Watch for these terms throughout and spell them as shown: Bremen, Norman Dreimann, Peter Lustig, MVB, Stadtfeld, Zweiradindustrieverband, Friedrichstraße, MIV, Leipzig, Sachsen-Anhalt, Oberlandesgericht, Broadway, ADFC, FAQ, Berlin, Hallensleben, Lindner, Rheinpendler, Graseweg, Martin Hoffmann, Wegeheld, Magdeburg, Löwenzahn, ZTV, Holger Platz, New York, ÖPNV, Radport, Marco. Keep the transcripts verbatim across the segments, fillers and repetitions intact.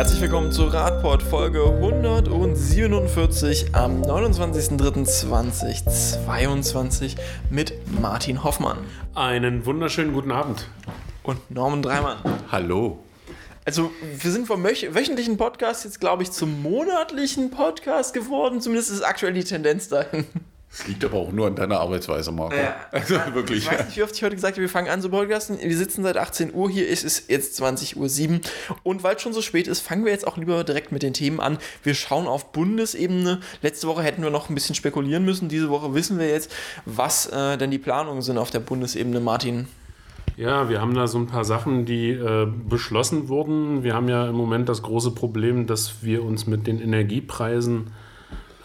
Herzlich willkommen zu Radport Folge hundertsiebenundvierzig am neunundzwanzigsten dritten zweitausendzweiundzwanzig mit Martin Hoffmann. Einen wunderschönen guten Abend. Und Norman Dreimann. Hallo. Also wir sind vom wöch- wöchentlichen Podcast jetzt, glaube ich, zum monatlichen Podcast geworden. Zumindest ist aktuell die Tendenz dahin. Das liegt aber auch nur an deiner Arbeitsweise, Marco. Ja, also wirklich. Ich weiß nicht, wie oft ich heute gesagt habe, wir fangen an zu podcasten. Wir sitzen seit achtzehn Uhr hier, es ist jetzt zwanzig Uhr sieben. Und weil es schon so spät ist, fangen wir jetzt auch lieber direkt mit den Themen an. Wir schauen auf Bundesebene. Letzte Woche hätten wir noch ein bisschen spekulieren müssen. Diese Woche wissen wir jetzt, was äh, denn die Planungen sind auf der Bundesebene, Martin. Ja, wir haben da so ein paar Sachen, die äh, beschlossen wurden. Wir haben ja im Moment das große Problem, dass wir uns mit den Energiepreisen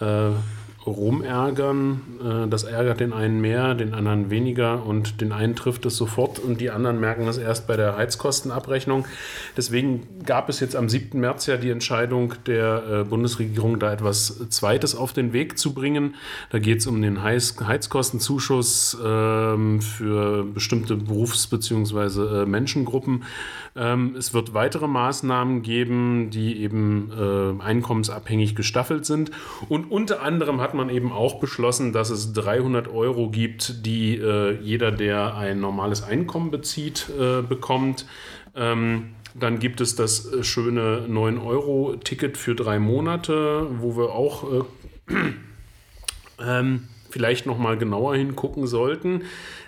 äh, rumärgern. Das ärgert den einen mehr, den anderen weniger und den einen trifft es sofort und die anderen merken das erst bei der Heizkostenabrechnung. Deswegen gab es jetzt am siebten März ja die Entscheidung der Bundesregierung, da etwas Zweites auf den Weg zu bringen. Da geht es um den Heiz- Heizkostenzuschuss ähm, für bestimmte Berufs- bzw. äh, Menschengruppen. Ähm, es wird weitere Maßnahmen geben, die eben äh, einkommensabhängig gestaffelt sind, und unter anderem hat man eben auch beschlossen, dass es dreihundert Euro gibt, die äh, jeder, der ein normales Einkommen bezieht, äh, bekommt. Ähm, dann gibt es das schöne neun Euro Ticket für drei Monate, wo wir auch äh, ähm, vielleicht nochmal genauer hingucken sollten.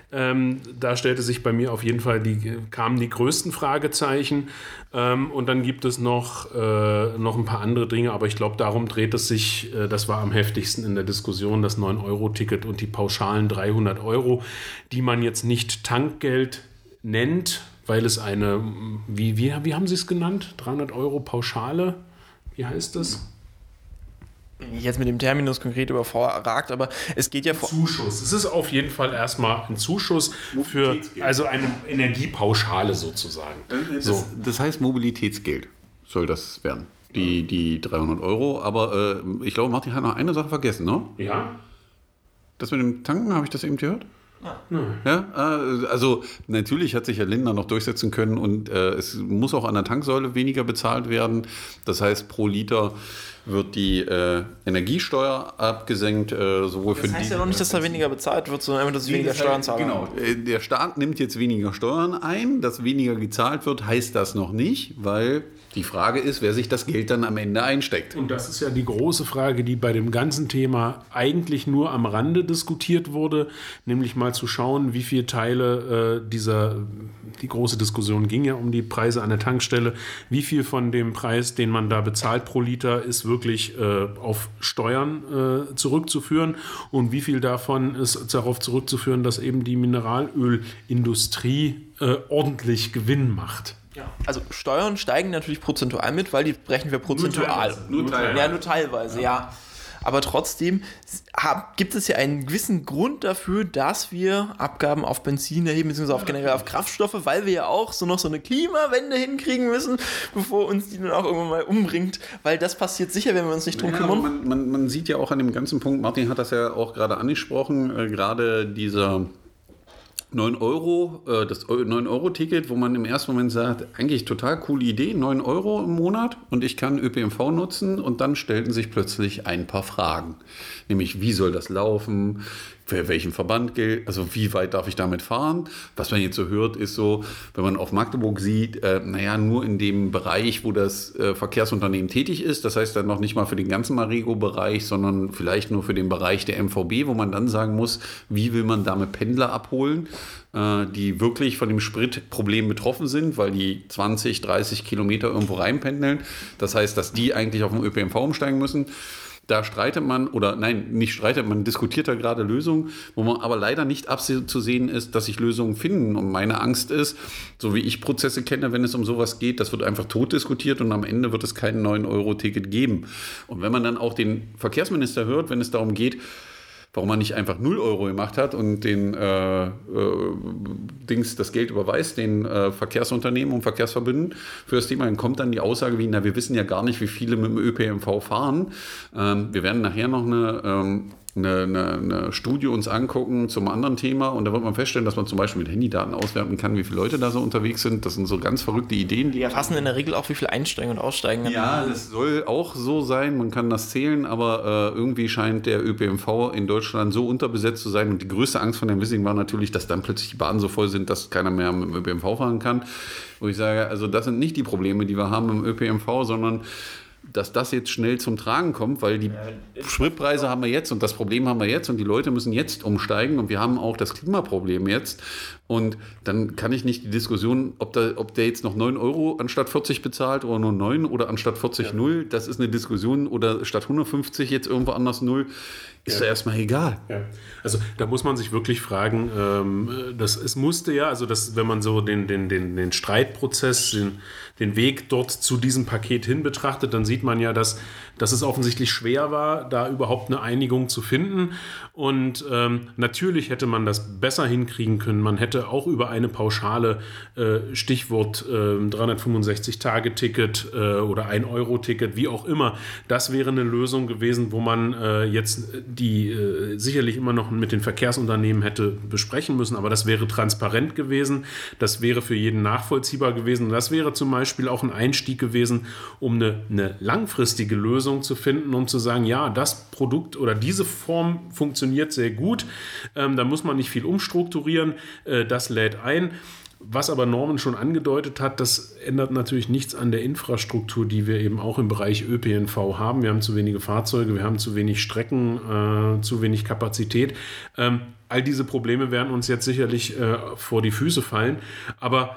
Ähm, da stellte sich bei mir auf jeden Fall, die kamen die größten Fragezeichen. Ähm, und dann gibt es noch, äh, noch ein paar andere Dinge, aber ich glaube, darum dreht es sich, äh, das war am heftigsten in der Diskussion, das neun Euro Ticket und die pauschalen dreihundert Euro, die man jetzt nicht Tankgeld nennt, weil es eine, wie, wie, wie haben Sie es genannt? dreihundert Euro Pauschale, wie heißt das? Jetzt mit dem Terminus konkret überfragt, aber es geht ja vor. Zuschuss. Es ist auf jeden Fall erstmal ein Zuschuss für, also eine Energiepauschale sozusagen. Das, so. Das heißt, Mobilitätsgeld soll das werden. Die, die dreihundert Euro. Aber äh, ich glaube, Martin hat noch eine Sache vergessen, ne? Ja. Das mit dem Tanken, habe ich das eben gehört? Ja, also natürlich hat sich ja Lindner noch durchsetzen können und äh, es muss auch an der Tanksäule weniger bezahlt werden. Das heißt, pro Liter wird die äh, Energiesteuer abgesenkt. Äh, sowohl das für heißt die, ja noch nicht, dass da weniger bezahlt wird, sondern einfach, dass weniger Steuern zahlen. Genau, der Staat nimmt jetzt weniger Steuern ein. Dass weniger gezahlt wird, heißt das noch nicht, weil die Frage ist, wer sich das Geld dann am Ende einsteckt. Und das ist ja die große Frage, die bei dem ganzen Thema eigentlich nur am Rande diskutiert wurde, nämlich mal zu schauen, wie viele Teile äh, dieser, die große Diskussion ging ja um die Preise an der Tankstelle, wie viel von dem Preis, den man da bezahlt pro Liter, ist wirklich äh, auf Steuern äh, zurückzuführen und wie viel davon ist darauf zurückzuführen, dass eben die Mineralölindustrie äh, ordentlich Gewinn macht. Ja. Also Steuern steigen natürlich prozentual mit, weil die brechen wir prozentual. Nur teilweise. Nur teilweise. Ja, nur teilweise, ja. ja. Aber trotzdem gibt es ja einen gewissen Grund dafür, dass wir Abgaben auf Benzin erheben, beziehungsweise auf generell auf Kraftstoffe, weil wir ja auch so noch so eine Klimawende hinkriegen müssen, bevor uns die dann auch irgendwann mal umbringt. Weil das passiert sicher, wenn wir uns nicht drum ja, kümmern. Man, man, man sieht ja auch an dem ganzen Punkt, Martin hat das ja auch gerade angesprochen, äh, gerade dieser neun Euro, äh, das neun Euro Ticket, wo man im ersten Moment sagt, eigentlich total coole Idee, neun Euro im Monat und ich kann Ö P N V nutzen, und dann stellten sich plötzlich ein paar Fragen. Nämlich, wie soll das laufen? Für welchen Verband gilt, also wie weit darf ich damit fahren? Was man jetzt so hört, ist so, wenn man auf Magdeburg sieht, äh, naja, nur in dem Bereich, wo das äh, Verkehrsunternehmen tätig ist, das heißt dann noch nicht mal für den ganzen Marigo-Bereich, sondern vielleicht nur für den Bereich der M V B, wo man dann sagen muss, wie will man damit Pendler abholen, äh, die wirklich von dem Spritproblem betroffen sind, weil die zwanzig, dreißig Kilometer irgendwo reinpendeln, das heißt, dass die eigentlich auf den Ö P N V umsteigen müssen. Da streitet man, oder nein, nicht streitet, man diskutiert da gerade Lösungen, wo man aber leider nicht abzusehen ist, dass sich Lösungen finden. Und meine Angst ist, so wie ich Prozesse kenne, wenn es um sowas geht, das wird einfach tot diskutiert und am Ende wird es kein neun Euro Ticket geben. Und wenn man dann auch den Verkehrsminister hört, wenn es darum geht, warum man nicht einfach null Euro gemacht hat und den äh, äh, Dings das Geld überweist, den äh, Verkehrsunternehmen und Verkehrsverbünden für das Thema, dann kommt dann die Aussage wie, na, wir wissen ja gar nicht, wie viele mit dem Ö P N V fahren. Ähm, wir werden nachher noch eine ähm, eine, eine, eine Studie uns angucken zum anderen Thema und da wird man feststellen, dass man zum Beispiel mit Handydaten auswerten kann, wie viele Leute da so unterwegs sind. Das sind so ganz verrückte Ideen. Die erfassen in der Regel auch, wie viel einsteigen und aussteigen. Ja, das soll auch so sein, man kann das zählen, aber äh, irgendwie scheint der Ö P N V in Deutschland so unterbesetzt zu sein und die größte Angst von Herrn Wissing war natürlich, dass dann plötzlich die Bahnen so voll sind, dass keiner mehr mit dem Ö P N V fahren kann. Wo ich sage, also das sind nicht die Probleme, die wir haben im Ö P N V, sondern dass das jetzt schnell zum Tragen kommt, weil die Spritpreise haben wir jetzt und das Problem haben wir jetzt und die Leute müssen jetzt umsteigen und wir haben auch das Klimaproblem jetzt. Und dann kann ich nicht die Diskussion, ob, da, ob der jetzt noch neun Euro anstatt vierzig bezahlt oder nur neun oder anstatt vierzig ja. null, das ist eine Diskussion, oder statt hundertfünfzig jetzt irgendwo anders null, ist ja, ja erstmal egal. Ja. Also da muss man sich wirklich fragen, ähm, das, es musste ja, also das, wenn man so den, den, den, den Streitprozess, den, den Weg dort zu diesem Paket hin betrachtet, dann sieht man ja, dass, dass es offensichtlich schwer war, da überhaupt eine Einigung zu finden. Und ähm, natürlich hätte man das besser hinkriegen können, man hätte auch über eine pauschale äh, Stichwort äh, dreihundertfünfundsechzig Tage Ticket äh, oder ein Euro Ticket, wie auch immer. Das wäre eine Lösung gewesen, wo man äh, jetzt die äh, sicherlich immer noch mit den Verkehrsunternehmen hätte besprechen müssen, aber das wäre transparent gewesen, das wäre für jeden nachvollziehbar gewesen. Das wäre zum Beispiel auch ein Einstieg gewesen, um eine, eine langfristige Lösung zu finden, um zu sagen, ja, das Produkt oder diese Form funktioniert sehr gut, ähm, da muss man nicht viel umstrukturieren, äh, das lädt ein. Was aber Norman schon angedeutet hat, das ändert natürlich nichts an der Infrastruktur, die wir eben auch im Bereich Ö P N V haben. Wir haben zu wenige Fahrzeuge, wir haben zu wenig Strecken, äh, zu wenig Kapazität. Ähm, all diese Probleme werden uns jetzt sicherlich äh, vor die Füße fallen. Aber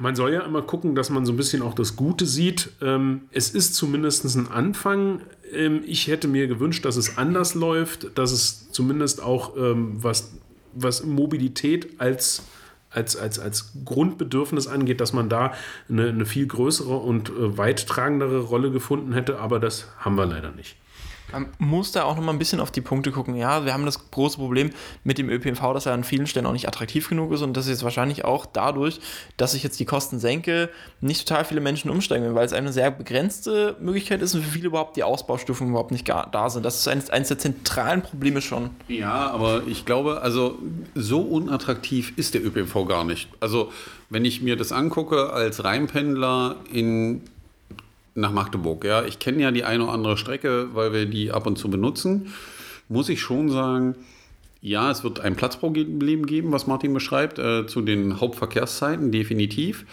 man soll ja immer gucken, dass man so ein bisschen auch das Gute sieht. Ähm, es ist zumindest ein Anfang. Ähm, ich hätte mir gewünscht, dass es anders läuft, dass es zumindest auch ähm, was... was Mobilität als, als, als, als Grundbedürfnis angeht, dass man da eine, eine viel größere und äh, weittragendere Rolle gefunden hätte, aber das haben wir leider nicht. Man muss da auch noch mal ein bisschen auf die Punkte gucken. Ja, wir haben das große Problem mit dem Ö P N V, dass er an vielen Stellen auch nicht attraktiv genug ist und das ist jetzt wahrscheinlich auch dadurch, dass ich jetzt die Kosten senke, nicht total viele Menschen umsteigen will, weil es eine sehr begrenzte Möglichkeit ist und für viele überhaupt die Ausbaustufen überhaupt nicht gar, da sind. Das ist eines, eines der zentralen Probleme schon. Ja, aber ich glaube, also so unattraktiv ist der Ö P N V gar nicht. Also wenn ich mir das angucke als Rheinpendler in nach Magdeburg, ja. Ich kenne ja die eine oder andere Strecke, weil wir die ab und zu benutzen. Muss ich schon sagen, ja, es wird ein Platzproblem geben, was Martin beschreibt, äh, zu den Hauptverkehrszeiten, definitiv.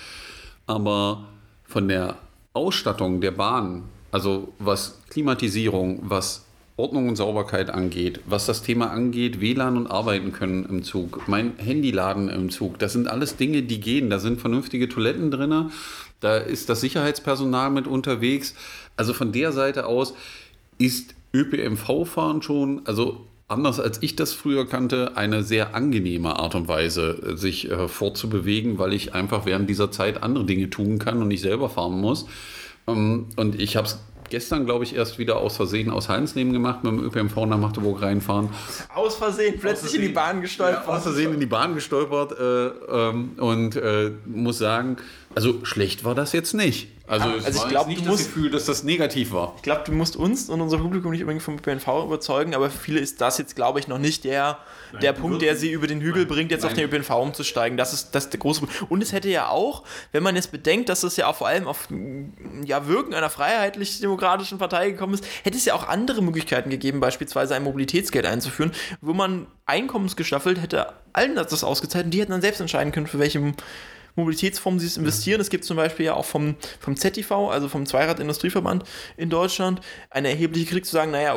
Aber von der Ausstattung der Bahn, also was Klimatisierung, was Ordnung und Sauberkeit angeht, was das Thema angeht, W L A N und arbeiten können im Zug, mein Handyladen im Zug, das sind alles Dinge, die gehen. Da sind vernünftige Toiletten drin, da ist das Sicherheitspersonal mit unterwegs. Also von der Seite aus ist Ö P N V-Fahren schon, also anders als ich das früher kannte, eine sehr angenehme Art und Weise, sich äh, fortzubewegen, weil ich einfach während dieser Zeit andere Dinge tun kann und nicht selber fahren muss. Ähm, und ich habe es gestern, glaube ich, erst wieder aus Versehen aus Hallensleben gemacht, mit dem Ö P N V nach Magdeburg reinfahren. Aus Versehen, plötzlich aus Versehen, in die Bahn gestolpert. Ja, aus Versehen in die Bahn gestolpert äh, ähm, und äh, muss sagen, also schlecht war das jetzt nicht. Also, ja, also es war ich glaub, nicht das musst, Gefühl, dass das negativ war. Ich glaube, du musst uns und unser Publikum nicht unbedingt vom Ö P N V überzeugen, aber für viele ist das jetzt, glaube ich, noch nicht der, nein, der Punkt, der sie über den Hügel nein, bringt, jetzt nein. auf den Ö P N V umzusteigen. Das ist, das ist der große Punkt. Und es hätte ja auch, wenn man jetzt bedenkt, dass es ja auch vor allem auf ja, Wirken einer freiheitlich-demokratischen Partei gekommen ist, hätte es ja auch andere Möglichkeiten gegeben, beispielsweise ein Mobilitätsgeld einzuführen, wo man einkommensgestaffelt hätte allen das ausgezahlt und die hätten dann selbst entscheiden können, für welchen Mobilitätsformen sie es investieren. Es gibt zum Beispiel ja auch vom, vom Z T V, also vom Zweiradindustrieverband in Deutschland, eine erhebliche Kritik zu sagen, naja,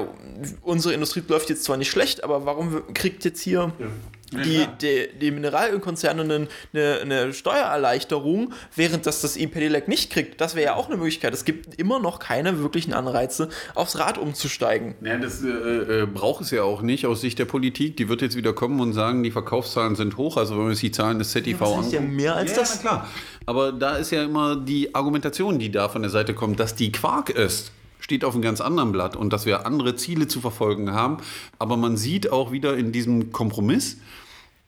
unsere Industrie läuft jetzt zwar nicht schlecht, aber warum kriegt jetzt hier ja. Die, die, die Mineralölkonzerne eine, eine, eine Steuererleichterung, während das das E-Pedelec nicht kriegt. Das wäre ja auch eine Möglichkeit. Es gibt immer noch keine wirklichen Anreize, aufs Rad umzusteigen. Ja, das äh, äh, braucht es ja auch nicht aus Sicht der Politik. Die wird jetzt wieder kommen und sagen, die Verkaufszahlen sind hoch. Also wenn wir uns die Zahlen des Z T V angucken. Das ist ja mehr als ja, das. Ja, klar. Aber da ist ja immer die Argumentation, die da von der Seite kommt, dass die Quark ist. Steht auf einem ganz anderen Blatt und dass wir andere Ziele zu verfolgen haben. Aber man sieht auch wieder in diesem Kompromiss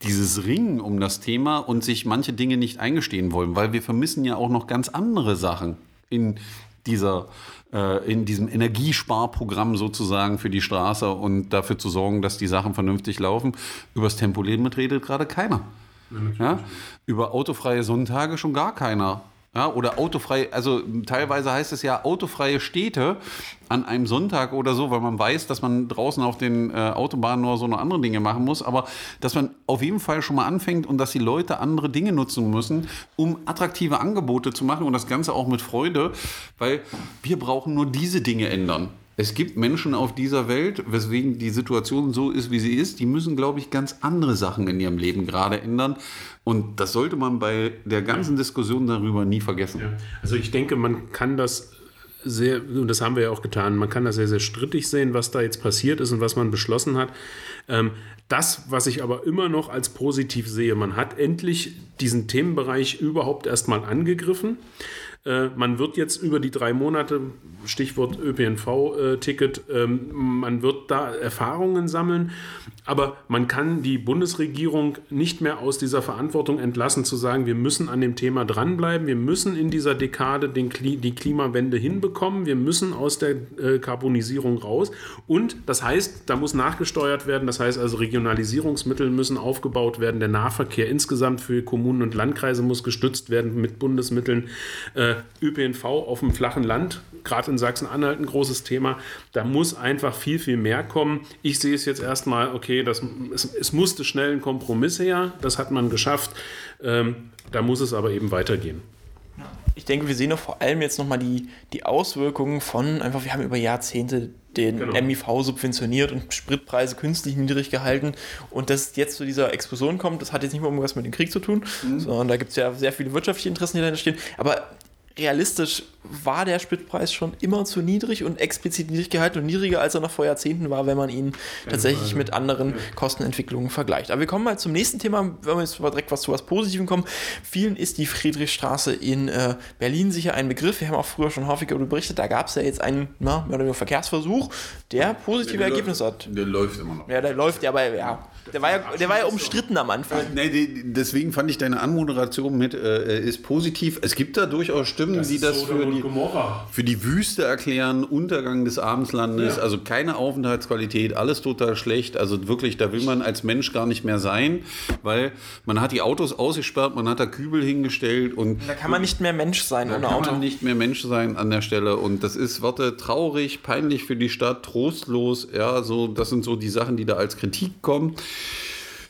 dieses Ringen um das Thema und sich manche Dinge nicht eingestehen wollen, weil wir vermissen ja auch noch ganz andere Sachen in dieser, äh, in diesem Energiesparprogramm sozusagen für die Straße und dafür zu sorgen, dass die Sachen vernünftig laufen. Über das Tempolimit redet gerade keiner. Ja? Über autofreie Sonntage schon gar keiner. Ja, oder autofrei, also teilweise heißt es ja autofreie Städte an einem Sonntag oder so, weil man weiß, dass man draußen auf den äh, Autobahnen oder so noch andere Dinge machen muss, aber dass man auf jeden Fall schon mal anfängt und dass die Leute andere Dinge nutzen müssen, um attraktive Angebote zu machen und das Ganze auch mit Freude, weil wir brauchen nur diese Dinge ändern. Es gibt Menschen auf dieser Welt, weswegen die Situation so ist, wie sie ist, die müssen, glaube ich, ganz andere Sachen in ihrem Leben gerade ändern. Und das sollte man bei der ganzen Diskussion darüber nie vergessen. Ja. Also ich denke, man kann das sehr, und das haben wir ja auch getan, man kann das sehr, sehr strittig sehen, was da jetzt passiert ist und was man beschlossen hat. Das, was ich aber immer noch als positiv sehe, man hat endlich diesen Themenbereich überhaupt erstmal angegriffen. Man wird jetzt über die drei Monate, Stichwort Ö P N V-Ticket, man wird da Erfahrungen sammeln, aber man kann die Bundesregierung nicht mehr aus dieser Verantwortung entlassen, zu sagen, wir müssen an dem Thema dranbleiben, wir müssen in dieser Dekade den, die Klimawende hinbekommen, wir müssen aus der Karbonisierung raus und das heißt, da muss nachgesteuert werden, das heißt also Regionalisierungsmittel müssen aufgebaut werden, der Nahverkehr insgesamt für Kommunen und Landkreise muss gestützt werden mit Bundesmitteln, Ö P N V auf dem flachen Land, gerade in Sachsen-Anhalt ein großes Thema, da muss einfach viel, viel mehr kommen. Ich sehe es jetzt erstmal, okay, das, es, es musste schnell ein Kompromiss her, das hat man geschafft, ähm, da muss es aber eben weitergehen. Ich denke, wir sehen doch vor allem jetzt nochmal die, die Auswirkungen von, einfach wir haben über Jahrzehnte den genau. M I V subventioniert und Spritpreise künstlich niedrig gehalten und dass jetzt zu dieser Explosion kommt, das hat jetzt nicht mal irgendwas mit dem Krieg zu tun, mhm. sondern da gibt es ja sehr viele wirtschaftliche Interessen, die dahinter stehen, aber realistisch war der Spritpreis schon immer zu niedrig und explizit niedrig gehalten und niedriger, als er noch vor Jahrzehnten war, wenn man ihn tatsächlich mit anderen Kostenentwicklungen vergleicht. Aber wir kommen mal zum nächsten Thema, wenn wir jetzt direkt was zu was Positivem kommen. Vielen ist die Friedrichstraße in äh, Berlin sicher ein Begriff. Wir haben auch früher schon häufig darüber berichtet, da gab es ja jetzt einen na, Verkehrsversuch, der positive der Ergebnisse läuft, hat. Der läuft immer noch. Ja, der läuft ja, aber ja. Der war ja, der war ja umstritten am Anfang. Nee, deswegen fand ich deine Anmoderation mit äh, ist positiv. Es gibt da durchaus Stimmen, das die das so für, die, für die Wüste erklären, Untergang des Abendslandes, ja. Also keine Aufenthaltsqualität, alles total schlecht. Also wirklich, da will man als Mensch gar nicht mehr sein, weil man hat die Autos ausgesperrt, man hat da Kübel hingestellt. Und da kann man nicht mehr Mensch sein ohne Auto. Da kann man nicht mehr Mensch sein an der Stelle. Und das ist, warte, traurig, peinlich für die Stadt, trostlos. Ja, so, das sind so die Sachen, die da als Kritik kommen.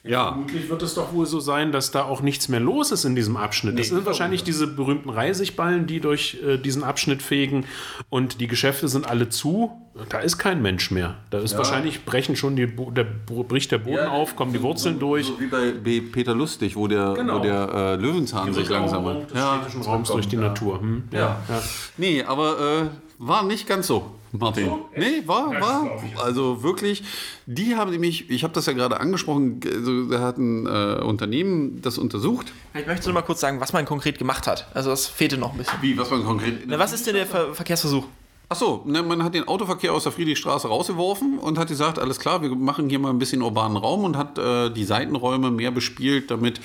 Ja. Vermutlich wird es doch wohl so sein, dass da auch nichts mehr los ist in diesem Abschnitt. Nee, das sind wahrscheinlich nicht. Diese berühmten Reisigballen, die durch äh, diesen Abschnitt fegen und die Geschäfte sind alle zu. Da ist kein Mensch mehr. Da ist ja. wahrscheinlich brechen schon die Bo- der, bricht der Boden ja, auf, kommen die Wurzeln so, durch. So wie bei Peter Lustig, wo der, genau. wo der äh, Löwenzahn sich langsam des ja, städtischen Raums durch die ja. Natur. Hm? Ja. Ja. Ja. Nee, aber äh, war nicht ganz so, Martin. So? Nee, war, war. Also wirklich, die haben nämlich, ich habe das ja gerade angesprochen, also da hat ein äh, Unternehmen das untersucht. Ich möchte nur mal kurz sagen, was man konkret gemacht hat. Also das fehlte noch ein bisschen. Wie, was man konkret... Na, was ist denn der Ver- Verkehrsversuch? Ach so, ne, man hat den Autoverkehr aus der Friedrichstraße rausgeworfen und hat gesagt, alles klar, wir machen hier mal ein bisschen urbanen Raum und hat äh, die Seitenräume mehr bespielt, damit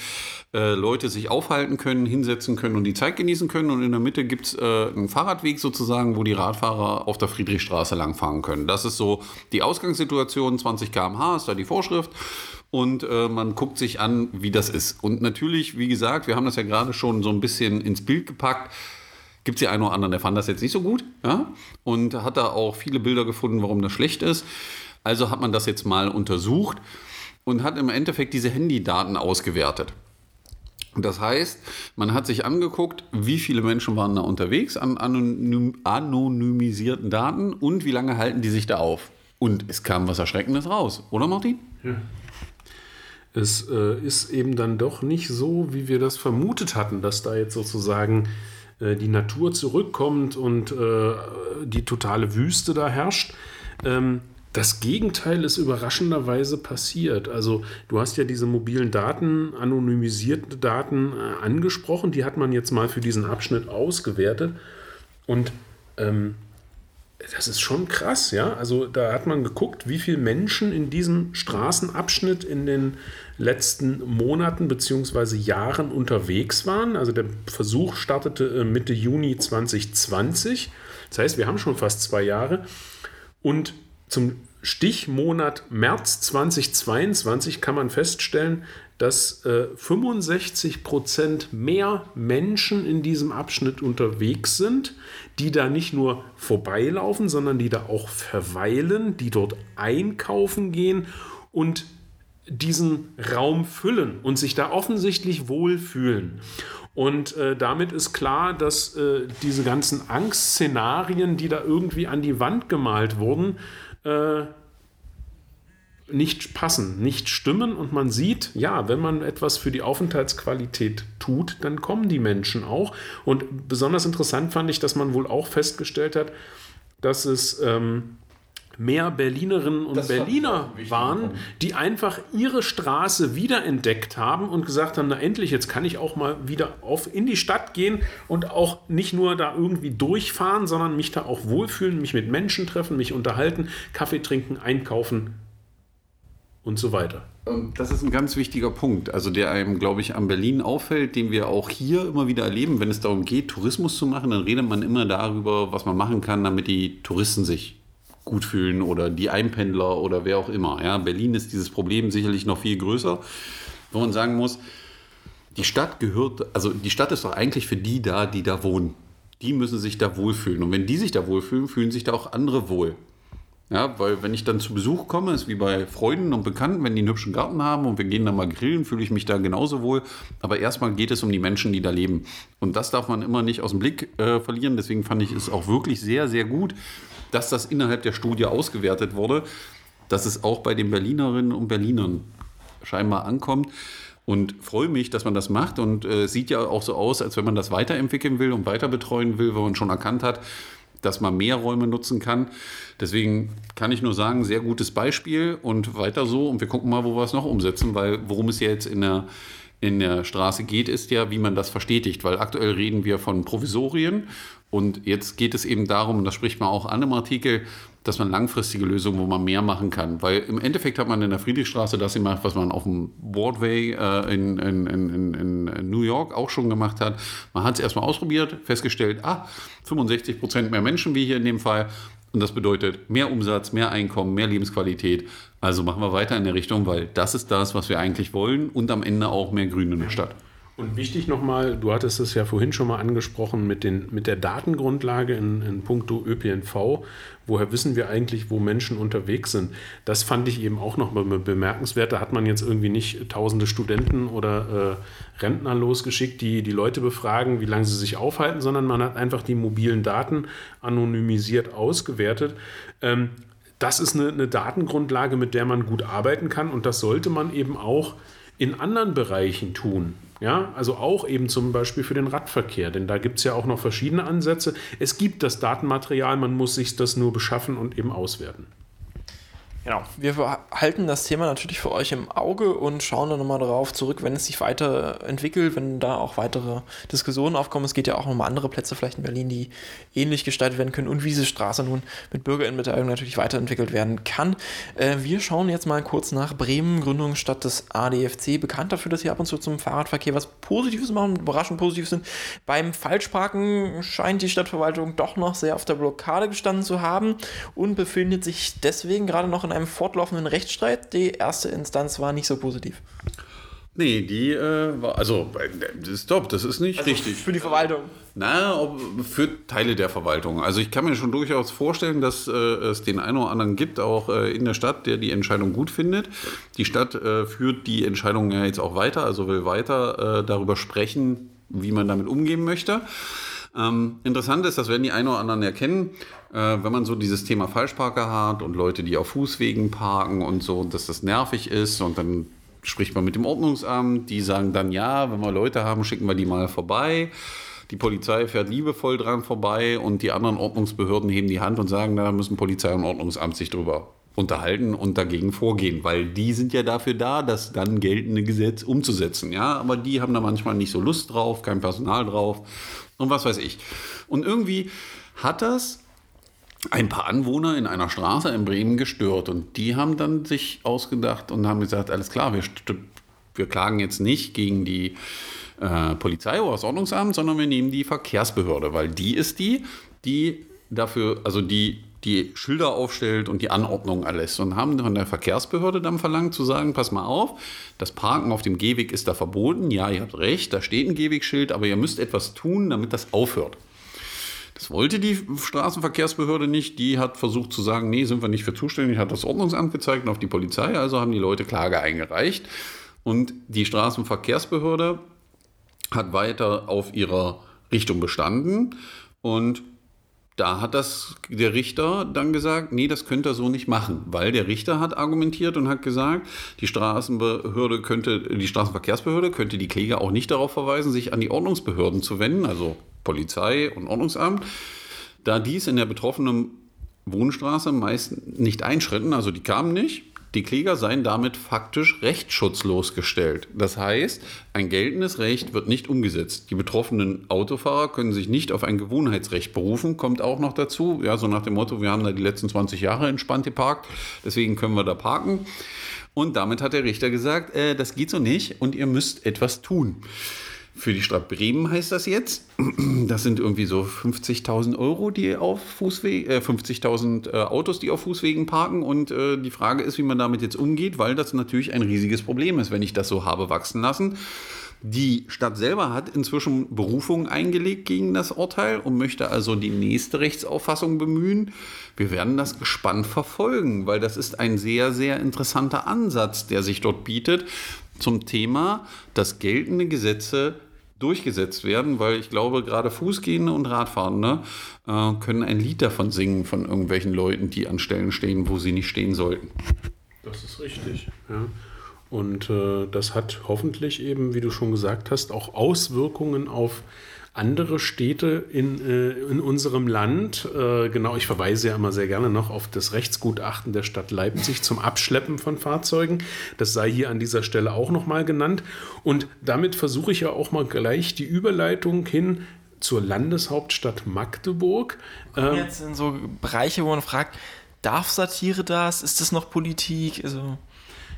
äh, Leute sich aufhalten können, hinsetzen können und die Zeit genießen können. Und in der Mitte gibt es äh, einen Fahrradweg sozusagen, wo die Radfahrer auf der Friedrichstraße langfahren können. Das ist so die Ausgangssituation, zwanzig Kilometer pro Stunde ist da die Vorschrift. Und äh, man guckt sich an, wie das ist. Und natürlich, wie gesagt, wir haben das ja gerade schon so ein bisschen ins Bild gepackt, gibt es ja einen oder anderen, der fand das jetzt nicht so gut, ja? Und hat da auch viele Bilder gefunden, warum das schlecht ist. Also hat man das jetzt mal untersucht und hat im Endeffekt diese Handydaten ausgewertet. Das heißt, man hat sich angeguckt, wie viele Menschen waren da unterwegs an anonym, anonymisierten Daten und wie lange halten die sich da auf. Und es kam was Erschreckendes raus, oder Martin? Ja. Es äh, ist eben dann doch nicht so, wie wir das vermutet hatten, dass da jetzt sozusagen die Natur zurückkommt und äh, die totale Wüste da herrscht. Ähm, das Gegenteil ist überraschenderweise passiert. Also du hast ja diese mobilen Daten, anonymisierte Daten äh, angesprochen. Die hat man jetzt mal für diesen Abschnitt ausgewertet. Und ähm, das ist schon krass, ja. Also da hat man geguckt, wie viele Menschen in diesem Straßenabschnitt in den letzten Monaten bzw. Jahren unterwegs waren. Also der Versuch startete Mitte Juni zwanzig zwanzig. Das heißt, wir haben schon fast zwei Jahre. Und zum Stichmonat März zwanzig zweiundzwanzig kann man feststellen, dass äh, fünfundsechzig Prozent mehr Menschen in diesem Abschnitt unterwegs sind, die da nicht nur vorbeilaufen, sondern die da auch verweilen, die dort einkaufen gehen und diesen Raum füllen und sich da offensichtlich wohlfühlen. Und äh, damit ist klar, dass äh, diese ganzen Angstszenarien, die da irgendwie an die Wand gemalt wurden, äh, nicht passen, nicht stimmen, und man sieht, ja, wenn man etwas für die Aufenthaltsqualität tut, dann kommen die Menschen auch. Und besonders interessant fand ich, dass man wohl auch festgestellt hat, dass es ähm, mehr Berlinerinnen und das Berliner waren, die einfach ihre Straße wiederentdeckt haben und gesagt haben, na endlich, jetzt kann ich auch mal wieder auf in die Stadt gehen und auch nicht nur da irgendwie durchfahren, sondern mich da auch wohlfühlen, mich mit Menschen treffen, mich unterhalten, Kaffee trinken, einkaufen und so weiter. Das ist ein ganz wichtiger Punkt, also der einem, glaube ich, an Berlin auffällt, den wir auch hier immer wieder erleben. Wenn es darum geht, Tourismus zu machen, dann redet man immer darüber, was man machen kann, damit die Touristen sich gut fühlen oder die Einpendler oder wer auch immer. Ja, Berlin ist dieses Problem sicherlich noch viel größer, wo man sagen muss, die Stadt gehört, also die Stadt ist doch eigentlich für die da, die da wohnen. Die müssen sich da wohlfühlen. Und wenn die sich da wohlfühlen, fühlen sich da auch andere wohl. Ja, weil wenn ich dann zu Besuch komme, ist wie bei Freunden und Bekannten, wenn die einen hübschen Garten haben und wir gehen dann mal grillen, fühle ich mich da genauso wohl. Aber erstmal geht es um die Menschen, die da leben. Und das darf man immer nicht aus dem Blick äh, verlieren. Deswegen fand ich es auch wirklich sehr, sehr gut, dass das innerhalb der Studie ausgewertet wurde, dass es auch bei den Berlinerinnen und Berlinern scheinbar ankommt. Und freue mich, dass man das macht. Und es äh, sieht ja auch so aus, als wenn man das weiterentwickeln will und weiter betreuen will, weil man schon erkannt hat, dass man mehr Räume nutzen kann. Deswegen kann ich nur sagen, sehr gutes Beispiel und weiter so. Und wir gucken mal, wo wir es noch umsetzen, weil worum es ja jetzt in der, in der Straße geht, ist ja, wie man das verstetigt. Weil aktuell reden wir von Provisorien und jetzt geht es eben darum, und das spricht man auch an im Artikel, dass man langfristige Lösungen, wo man mehr machen kann. Weil im Endeffekt hat man in der Friedrichstraße das gemacht, was man auf dem Broadway äh, in, in, in, in New York auch schon gemacht hat. Man hat es erstmal ausprobiert, festgestellt, ah, fünfundsechzig Prozent mehr Menschen wie hier in dem Fall. Und das bedeutet mehr Umsatz, mehr Einkommen, mehr Lebensqualität. Also machen wir weiter in der Richtung, weil das ist das, was wir eigentlich wollen, und am Ende auch mehr Grün in der Stadt. Und wichtig nochmal, du hattest es ja vorhin schon mal angesprochen mit, den, mit der Datengrundlage in, in puncto Ö P N V. Woher wissen wir eigentlich, wo Menschen unterwegs sind? Das fand ich eben auch nochmal bemerkenswert. Da hat man jetzt irgendwie nicht tausende Studenten oder äh, Rentner losgeschickt, die die Leute befragen, wie lange sie sich aufhalten, sondern man hat einfach die mobilen Daten anonymisiert ausgewertet. Ähm, das ist eine, eine Datengrundlage, mit der man gut arbeiten kann, und das sollte man eben auch in anderen Bereichen tun. Ja, also auch eben zum Beispiel für den Radverkehr, denn da gibt es ja auch noch verschiedene Ansätze. Es gibt das Datenmaterial, man muss sich das nur beschaffen und eben auswerten. Genau, wir halten das Thema natürlich für euch im Auge und schauen dann nochmal darauf zurück, wenn es sich weiterentwickelt, wenn da auch weitere Diskussionen aufkommen. Es geht ja auch nochmal andere Plätze vielleicht in Berlin, die ähnlich gestaltet werden können und wie diese Straße nun mit Bürgerinnenbeteiligung natürlich weiterentwickelt werden kann. Äh, wir schauen jetzt mal kurz nach Bremen, Gründungsstadt des A D F C, bekannt dafür, dass sie ab und zu zum Fahrradverkehr was Positives machen, überraschend positiv sind. Beim Falschparken scheint die Stadtverwaltung doch noch sehr auf der Blockade gestanden zu haben und befindet sich deswegen gerade noch in in einem fortlaufenden Rechtsstreit. Die erste Instanz war nicht so positiv. Nee, die äh, war, also, stopp, das ist nicht also richtig. Für die Verwaltung? Na, für Teile der Verwaltung. Also ich kann mir schon durchaus vorstellen, dass äh, es den einen oder anderen gibt, auch äh, in der Stadt, der die Entscheidung gut findet. Die Stadt äh, führt die Entscheidung ja jetzt auch weiter, also will weiter äh, darüber sprechen, wie man damit umgehen möchte. Ähm, interessant ist, das werden die einen oder anderen erkennen, äh, wenn man so dieses Thema Falschparker hat und Leute, die auf Fußwegen parken und so, dass das nervig ist, und dann spricht man mit dem Ordnungsamt, die sagen dann, ja, wenn wir Leute haben, schicken wir die mal vorbei. Die Polizei fährt liebevoll dran vorbei und die anderen Ordnungsbehörden heben die Hand und sagen, da müssen Polizei und Ordnungsamt sich drüber unterhalten und dagegen vorgehen, weil die sind ja dafür da, das dann geltende Gesetz umzusetzen, ja, aber die haben da manchmal nicht so Lust drauf, kein Personal drauf und was weiß ich. Und irgendwie hat das ein paar Anwohner in einer Straße in Bremen gestört. Und die haben dann sich ausgedacht und haben gesagt, alles klar, wir, st- wir klagen jetzt nicht gegen die äh, Polizei oder das Ordnungsamt, sondern wir nehmen die Verkehrsbehörde, weil die ist die, die dafür, also die die Schilder aufstellt und die Anordnung alles, und haben von der Verkehrsbehörde dann verlangt zu sagen, pass mal auf, das Parken auf dem Gehweg ist da verboten, ja, ihr habt recht, da steht ein Gehwegschild, aber ihr müsst etwas tun, damit das aufhört. Das wollte die Straßenverkehrsbehörde nicht, die hat versucht zu sagen, nee, sind wir nicht für zuständig, hat das Ordnungsamt gezeigt und auf die Polizei, also haben die Leute Klage eingereicht, und die Straßenverkehrsbehörde hat weiter auf ihrer Richtung bestanden, und da hat das der Richter dann gesagt, nee, das könnte er so nicht machen, weil der Richter hat argumentiert und hat gesagt, die Straßenbehörde könnte, die Straßenverkehrsbehörde könnte die Kläger auch nicht darauf verweisen, sich an die Ordnungsbehörden zu wenden, also Polizei und Ordnungsamt, da dies in der betroffenen Wohnstraße meist nicht einschritten, also die kamen nicht. Die Kläger seien damit faktisch rechtsschutzlos gestellt. Das heißt, ein geltendes Recht wird nicht umgesetzt. Die betroffenen Autofahrer können sich nicht auf ein Gewohnheitsrecht berufen, kommt auch noch dazu. Ja, so nach dem Motto, wir haben da die letzten zwanzig Jahre entspannt geparkt, deswegen können wir da parken. Und damit hat der Richter gesagt, äh, das geht so nicht und ihr müsst etwas tun. Für die Stadt Bremen heißt das jetzt, das sind irgendwie so fünfzigtausend Euro, die auf Fußwegen, äh, fünfzigtausend äh, Autos, die auf Fußwegen parken, und äh, die Frage ist, wie man damit jetzt umgeht, weil das natürlich ein riesiges Problem ist, wenn ich das so habe wachsen lassen. Die Stadt selber hat inzwischen Berufung eingelegt gegen das Urteil und möchte also die nächste Rechtsauffassung bemühen. Wir werden das gespannt verfolgen, weil das ist ein sehr, sehr interessanter Ansatz, der sich dort bietet, zum Thema, dass geltende Gesetze durchgesetzt werden, weil ich glaube, gerade Fußgehende und Radfahrende äh, können ein Lied davon singen, von irgendwelchen Leuten, die an Stellen stehen, wo sie nicht stehen sollten. Das ist richtig, ja. Und äh, das hat hoffentlich eben, wie du schon gesagt hast, auch Auswirkungen auf andere Städte in, äh, in unserem Land. Äh, genau, ich verweise ja immer sehr gerne noch auf das Rechtsgutachten der Stadt Leipzig zum Abschleppen von Fahrzeugen. Das sei hier an dieser Stelle auch nochmal genannt. Und damit versuche ich ja auch mal gleich die Überleitung hin zur Landeshauptstadt Magdeburg. Wir kommen ähm, jetzt in so Bereiche, wo man fragt, darf Satire das? Ist das noch Politik? Also...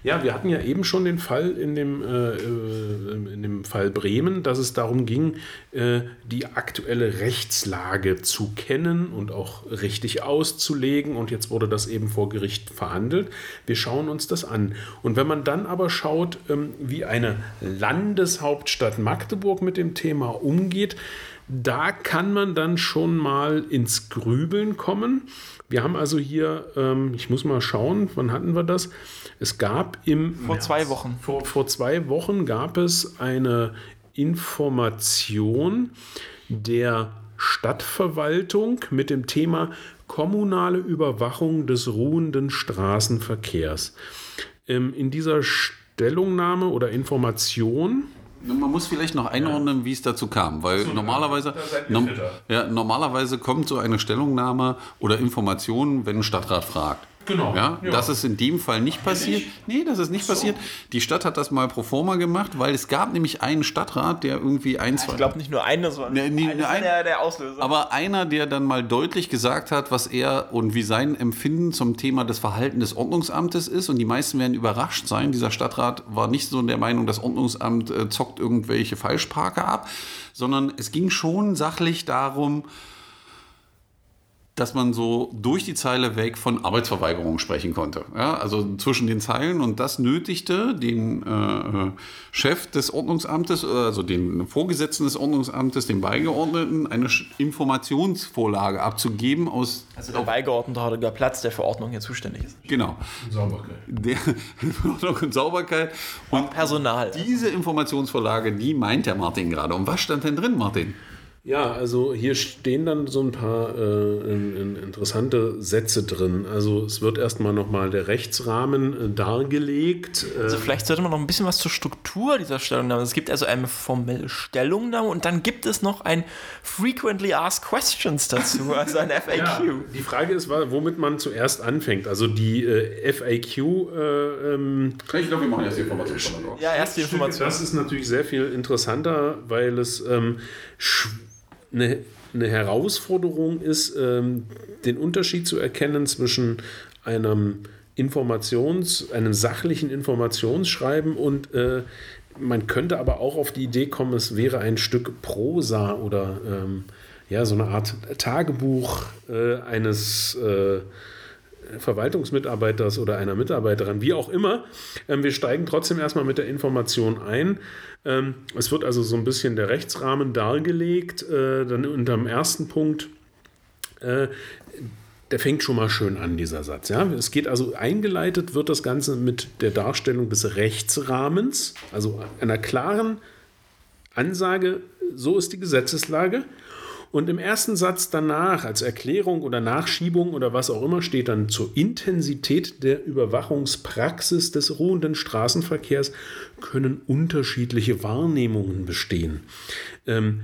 Ja, wir hatten ja eben schon den Fall in dem, äh, in dem Fall Bremen, dass es darum ging, äh, die aktuelle Rechtslage zu kennen und auch richtig auszulegen. Und jetzt wurde das eben vor Gericht verhandelt. Wir schauen uns das an. Und wenn man dann aber schaut, ähm, wie eine Landeshauptstadt Magdeburg mit dem Thema umgeht, da kann man dann schon mal ins Grübeln kommen. Wir haben also hier, ähm, ich muss mal schauen, wann hatten wir das? Es gab im vor März, zwei Wochen. Vor, vor zwei Wochen gab es eine Information der Stadtverwaltung mit dem Thema kommunale Überwachung des ruhenden Straßenverkehrs. Ähm, in dieser Stellungnahme oder Information... Man muss vielleicht noch einordnen, ja, wie es dazu kam, weil so, normalerweise, no, ja, normalerweise kommt so eine Stellungnahme oder Informationen, wenn ein Stadtrat fragt. Genau. Ja, ja. Das ist in dem Fall nicht Ach, passiert. Nicht? Nee, das ist nicht so. passiert. Die Stadt hat das mal pro forma gemacht, weil es gab nämlich einen Stadtrat, der irgendwie ein, zwei... Ich glaube nicht nur einer, sondern nee, nee, einer ein, der, der Auslöser. Aber einer, der dann mal deutlich gesagt hat, was er und wie sein Empfinden zum Thema des Verhaltens des Ordnungsamtes ist, und die meisten werden überrascht sein. Dieser Stadtrat war nicht so der Meinung, das Ordnungsamt äh, zockt irgendwelche Falschparker ab, sondern es ging schon sachlich darum, dass man so durch die Zeile weg von Arbeitsverweigerung sprechen konnte. Ja, also zwischen den Zeilen, und das nötigte den äh, Chef des Ordnungsamtes, also den Vorgesetzten des Ordnungsamtes, den Beigeordneten, eine Informationsvorlage abzugeben. Aus also der Beigeordnete Holger Platz, der für Ordnung hier zuständig ist. Genau. Und Sauberkeit. Der, Ordnung und Sauberkeit. Und, und Personal. Diese Informationsvorlage, die meint der Martin gerade. Und was stand denn drin, Martin? Ja, also hier stehen dann so ein paar äh, in, in interessante Sätze drin. Also es wird erstmal nochmal der Rechtsrahmen äh, dargelegt. Äh also vielleicht sollte man noch ein bisschen was zur Struktur dieser Stellungnahme. Es gibt also eine formelle Stellungnahme und dann gibt es noch ein Frequently Asked Questions dazu, also ein F A Q. Ja, die Frage ist, womit man zuerst anfängt. Also die äh, F A Q... Äh, ähm, ich glaube, wir machen erst die Information. Ja, erst die Information. Das ist natürlich sehr viel interessanter, weil es ähm, schwierig eine, eine Herausforderung ist, ähm, den Unterschied zu erkennen zwischen einem Informations-, einem sachlichen Informationsschreiben und äh, man könnte aber auch auf die Idee kommen, es wäre ein Stück Prosa oder ähm, ja, so eine Art Tagebuch äh, eines äh, Verwaltungsmitarbeiters oder einer Mitarbeiterin, wie auch immer. Ähm, wir steigen trotzdem erstmal mit der Information ein. Ähm, es wird also so ein bisschen der Rechtsrahmen dargelegt. Äh, dann unterm ersten Punkt, äh, der fängt schon mal schön an, dieser Satz. Ja? Es geht also, eingeleitet wird das Ganze mit der Darstellung des Rechtsrahmens, also einer klaren Ansage, so ist die Gesetzeslage. Und im ersten Satz danach, als Erklärung oder Nachschiebung oder was auch immer, steht dann zur Intensität der Überwachungspraxis des ruhenden Straßenverkehrs können unterschiedliche Wahrnehmungen bestehen. Ähm,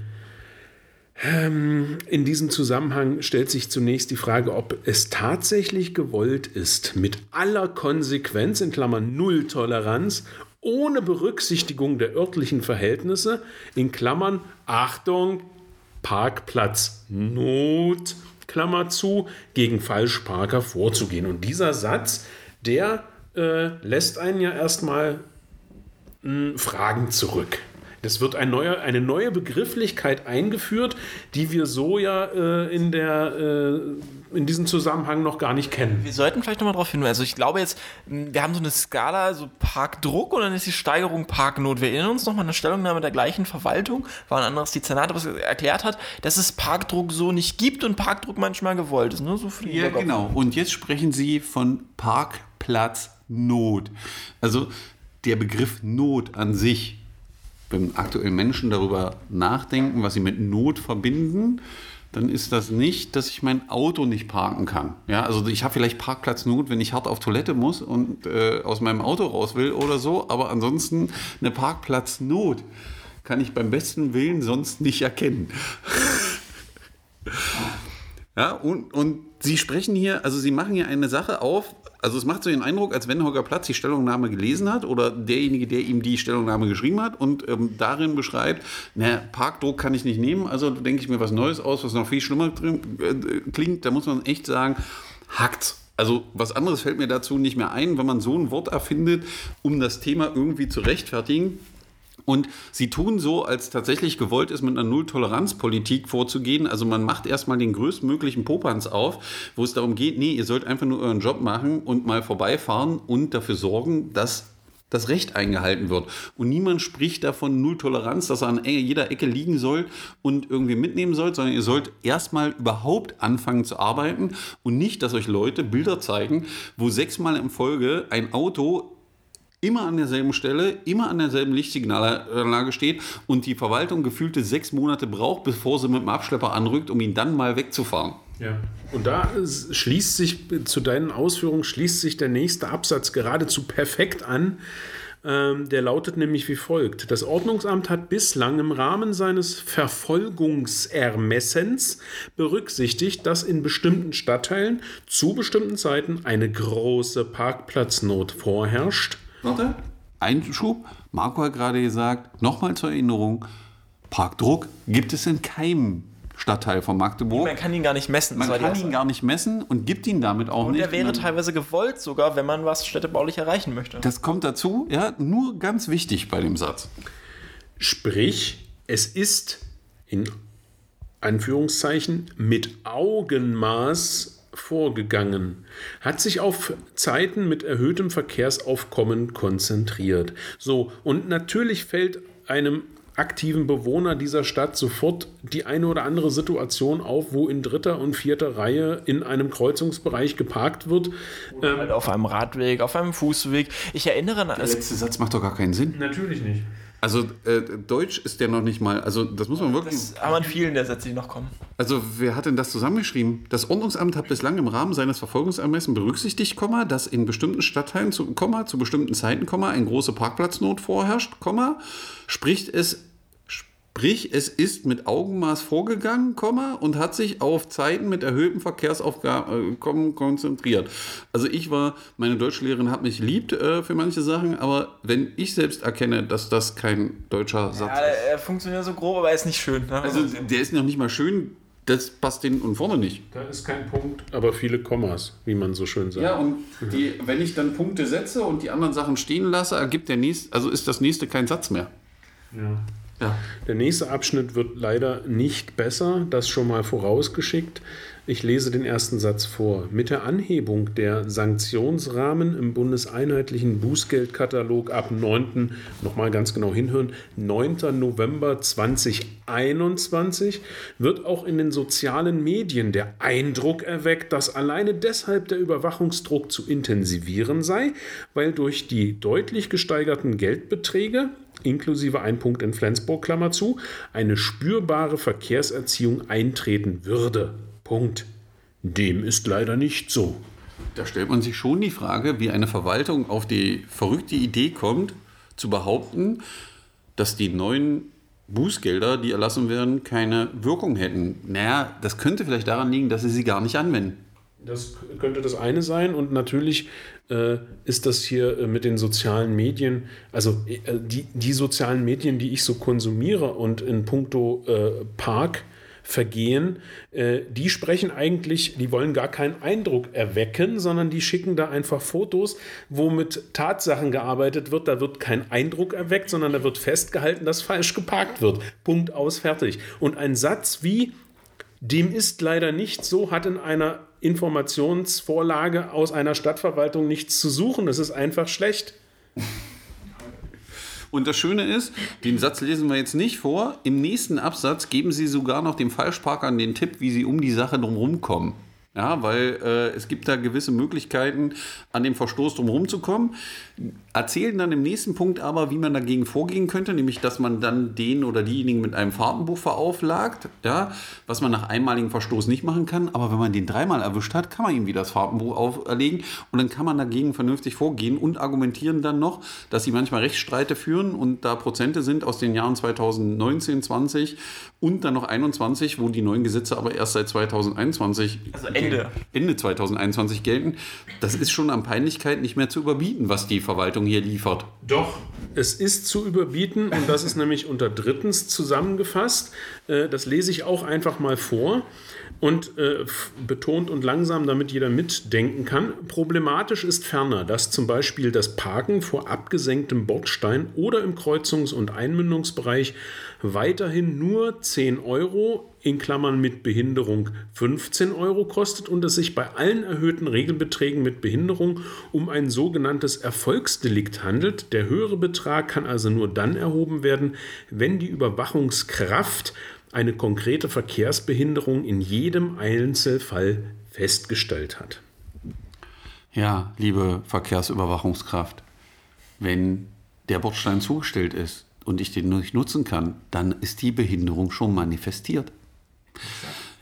ähm, in diesem Zusammenhang stellt sich zunächst die Frage, ob es tatsächlich gewollt ist, mit aller Konsequenz, in Klammern Nulltoleranz, ohne Berücksichtigung der örtlichen Verhältnisse, in Klammern Achtung, Parkplatz Not, Klammer zu, gegen Falschparker vorzugehen. Und dieser Satz, der äh, lässt einen ja erstmal mh, Fragen zurück. Das wird ein neuer, eine neue Begrifflichkeit eingeführt, die wir so ja äh, in, der, äh, in diesem Zusammenhang noch gar nicht kennen. Wir sollten vielleicht nochmal darauf hinweisen. Also ich glaube jetzt, wir haben so eine Skala, so Parkdruck und dann ist die Steigerung Parknot. Wir erinnern uns nochmal an eine Stellungnahme der gleichen Verwaltung, war ein anderes Dezernat, was erklärt hat, dass es Parkdruck so nicht gibt und Parkdruck manchmal gewollt ist. Ne? So für die ja, Bürger. Genau. Und jetzt sprechen Sie von Parkplatznot. Also der Begriff Not an sich, wenn aktuell Menschen darüber nachdenken, was sie mit Not verbinden, dann ist das nicht, dass ich mein Auto nicht parken kann. Ja, also ich habe vielleicht Parkplatznot, wenn ich hart auf Toilette muss und äh, aus meinem Auto raus will oder so, aber ansonsten eine Parkplatznot kann ich beim besten Willen sonst nicht erkennen. Ja, und, und Sie sprechen hier, also Sie machen hier eine Sache auf. Also es macht so den Eindruck, als wenn Holger Platz die Stellungnahme gelesen hat oder derjenige, der ihm die Stellungnahme geschrieben hat und ähm, darin beschreibt, na, Parkdruck kann ich nicht nehmen, also denke ich mir was Neues aus, was noch viel schlimmer drin, äh, klingt. Da muss man echt sagen, hackt's. Also was anderes fällt mir dazu nicht mehr ein, wenn man so ein Wort erfindet, um das Thema irgendwie zu rechtfertigen. Und sie tun so, als tatsächlich gewollt ist, mit einer Null-Toleranz-Politik vorzugehen. Also man macht erstmal den größtmöglichen Popanz auf, wo es darum geht, nee, ihr sollt einfach nur euren Job machen und mal vorbeifahren und dafür sorgen, dass das Recht eingehalten wird. Und niemand spricht davon Null-Toleranz, dass er an jeder Ecke liegen soll und irgendwie mitnehmen soll, sondern ihr sollt erstmal überhaupt anfangen zu arbeiten und nicht, dass euch Leute Bilder zeigen, wo sechsmal in Folge ein Auto immer an derselben Stelle, immer an derselben Lichtsignalanlage steht und die Verwaltung gefühlte sechs Monate braucht, bevor sie mit dem Abschlepper anrückt, um ihn dann mal wegzufahren. Ja. Und da schließt sich, zu deinen Ausführungen, schließt sich der nächste Absatz geradezu perfekt an. Ähm, der lautet nämlich wie folgt. Das Ordnungsamt hat bislang im Rahmen seines Verfolgungsermessens berücksichtigt, dass in bestimmten Stadtteilen zu bestimmten Zeiten eine große Parkplatznot vorherrscht. Warte, Einschub. Marco hat gerade gesagt, nochmal zur Erinnerung, Parkdruck gibt es in keinem Stadtteil von Magdeburg. Man kann ihn gar nicht messen. Man kann ihn gar nicht messen und gibt ihn damit auch nicht. Und er wäre teilweise gewollt sogar, wenn man was städtebaulich erreichen möchte. Das kommt dazu, ja, nur ganz wichtig bei dem Satz. Sprich, es ist in Anführungszeichen mit Augenmaß vorgegangen, hat sich auf Zeiten mit erhöhtem Verkehrsaufkommen konzentriert. So, und natürlich fällt einem aktiven Bewohner dieser Stadt sofort die eine oder andere Situation auf, wo in dritter und vierter Reihe in einem Kreuzungsbereich geparkt wird. Oder ähm, halt auf einem Radweg, auf einem Fußweg. Ich erinnere an... Der letzte Satz macht doch gar keinen Sinn. Natürlich nicht. Also äh, Deutsch ist der noch nicht mal, also das muss man wirklich... Das haben an vielen der Sätze, die noch kommen. Also wer hat denn das zusammengeschrieben? Das Ordnungsamt hat bislang im Rahmen seines Verfolgungsermessens berücksichtigt, Komma, dass in bestimmten Stadtteilen, zu, Komma, zu bestimmten Zeiten, Komma, eine große Parkplatznot vorherrscht, Komma, spricht es... Sprich, es ist mit Augenmaß vorgegangen, Komma, und hat sich auf Zeiten mit erhöhtem Verkehrsaufkommen konzentriert. Also ich war, meine Deutschlehrerin hat mich liebt äh, für manche Sachen, aber wenn ich selbst erkenne, dass das kein deutscher Satz ja, ist. Er funktioniert so grob, aber er ist nicht schön. Ne? Also der ist noch nicht mal schön. Das passt denen und vorne nicht. Da ist kein Punkt, aber viele Kommas, wie man so schön sagt. Ja, und die, wenn ich dann Punkte setze und die anderen Sachen stehen lasse, ergibt der nächste, also ist das nächste kein Satz mehr. Ja. Ja. Der nächste Abschnitt wird leider nicht besser, das schon mal vorausgeschickt. Ich lese den ersten Satz vor. Mit der Anhebung der Sanktionsrahmen im bundeseinheitlichen Bußgeldkatalog ab neunten nochmal ganz genau hinhören, neunten November zweitausendeinundzwanzig wird auch in den sozialen Medien der Eindruck erweckt, dass alleine deshalb der Überwachungsdruck zu intensivieren sei, weil durch die deutlich gesteigerten Geldbeträge inklusive ein Punkt in Flensburg, Klammer zu, eine spürbare Verkehrserziehung eintreten würde. Punkt. Dem ist leider nicht so. Da stellt man sich schon die Frage, wie eine Verwaltung auf die verrückte Idee kommt, zu behaupten, dass die neuen Bußgelder, die erlassen werden, keine Wirkung hätten. Naja, das könnte vielleicht daran liegen, dass sie sie gar nicht anwenden. Das könnte das eine sein und natürlich äh, ist das hier äh, mit den sozialen Medien, also äh, die, die sozialen Medien, die ich so konsumiere und in puncto äh, Park Vergehen, äh, die sprechen eigentlich, die wollen gar keinen Eindruck erwecken, sondern die schicken da einfach Fotos, wo mit Tatsachen gearbeitet wird. Da wird kein Eindruck erweckt, sondern da wird festgehalten, dass falsch geparkt wird. Punkt, aus, fertig. Und ein Satz wie, dem ist leider nicht so, hat in einer Informationsvorlage aus einer Stadtverwaltung nichts zu suchen. Das ist einfach schlecht. Und das Schöne ist, den Satz lesen wir jetzt nicht vor. Im nächsten Absatz geben sie sogar noch dem Falschparkern den Tipp, wie sie um die Sache drumherum kommen. Ja, weil äh, es gibt da gewisse Möglichkeiten, an dem Verstoß drumherum zu kommen. Erzählen dann im nächsten Punkt aber, wie man dagegen vorgehen könnte, nämlich, dass man dann den oder diejenigen mit einem Fahrtenbuch verauflagt, ja, was man nach einmaligem Verstoß nicht machen kann. Aber wenn man den dreimal erwischt hat, kann man ihm wieder das Fahrtenbuch auferlegen und dann kann man dagegen vernünftig vorgehen und argumentieren dann noch, dass sie manchmal Rechtsstreite führen und da Prozente sind aus den Jahren zweitausendneunzehn, zwanzig und dann noch einundzwanzig, wo die neuen Gesetze aber erst seit zweitausendeinundzwanzig... Also Ende. Ende zweitausendeinundzwanzig gelten. Das ist schon an Peinlichkeit nicht mehr zu überbieten, was die Verwaltung hier liefert. Doch, es ist zu überbieten und das ist nämlich unter drittens zusammengefasst. Das lese ich auch einfach mal vor und betont und langsam, damit jeder mitdenken kann. Problematisch ist ferner, dass zum Beispiel das Parken vor abgesenktem Bordstein oder im Kreuzungs- und Einmündungsbereich weiterhin nur zehn Euro in Klammern mit Behinderung fünfzehn Euro kostet und es sich bei allen erhöhten Regelbeträgen mit Behinderung um ein sogenanntes Erfolgsdelikt handelt. Der höhere Betrag kann also nur dann erhoben werden, wenn die Überwachungskraft eine konkrete Verkehrsbehinderung in jedem Einzelfall festgestellt hat. Ja, liebe Verkehrsüberwachungskraft, wenn der Bordstein zugestellt ist und ich den nicht nutzen kann, dann ist die Behinderung schon manifestiert.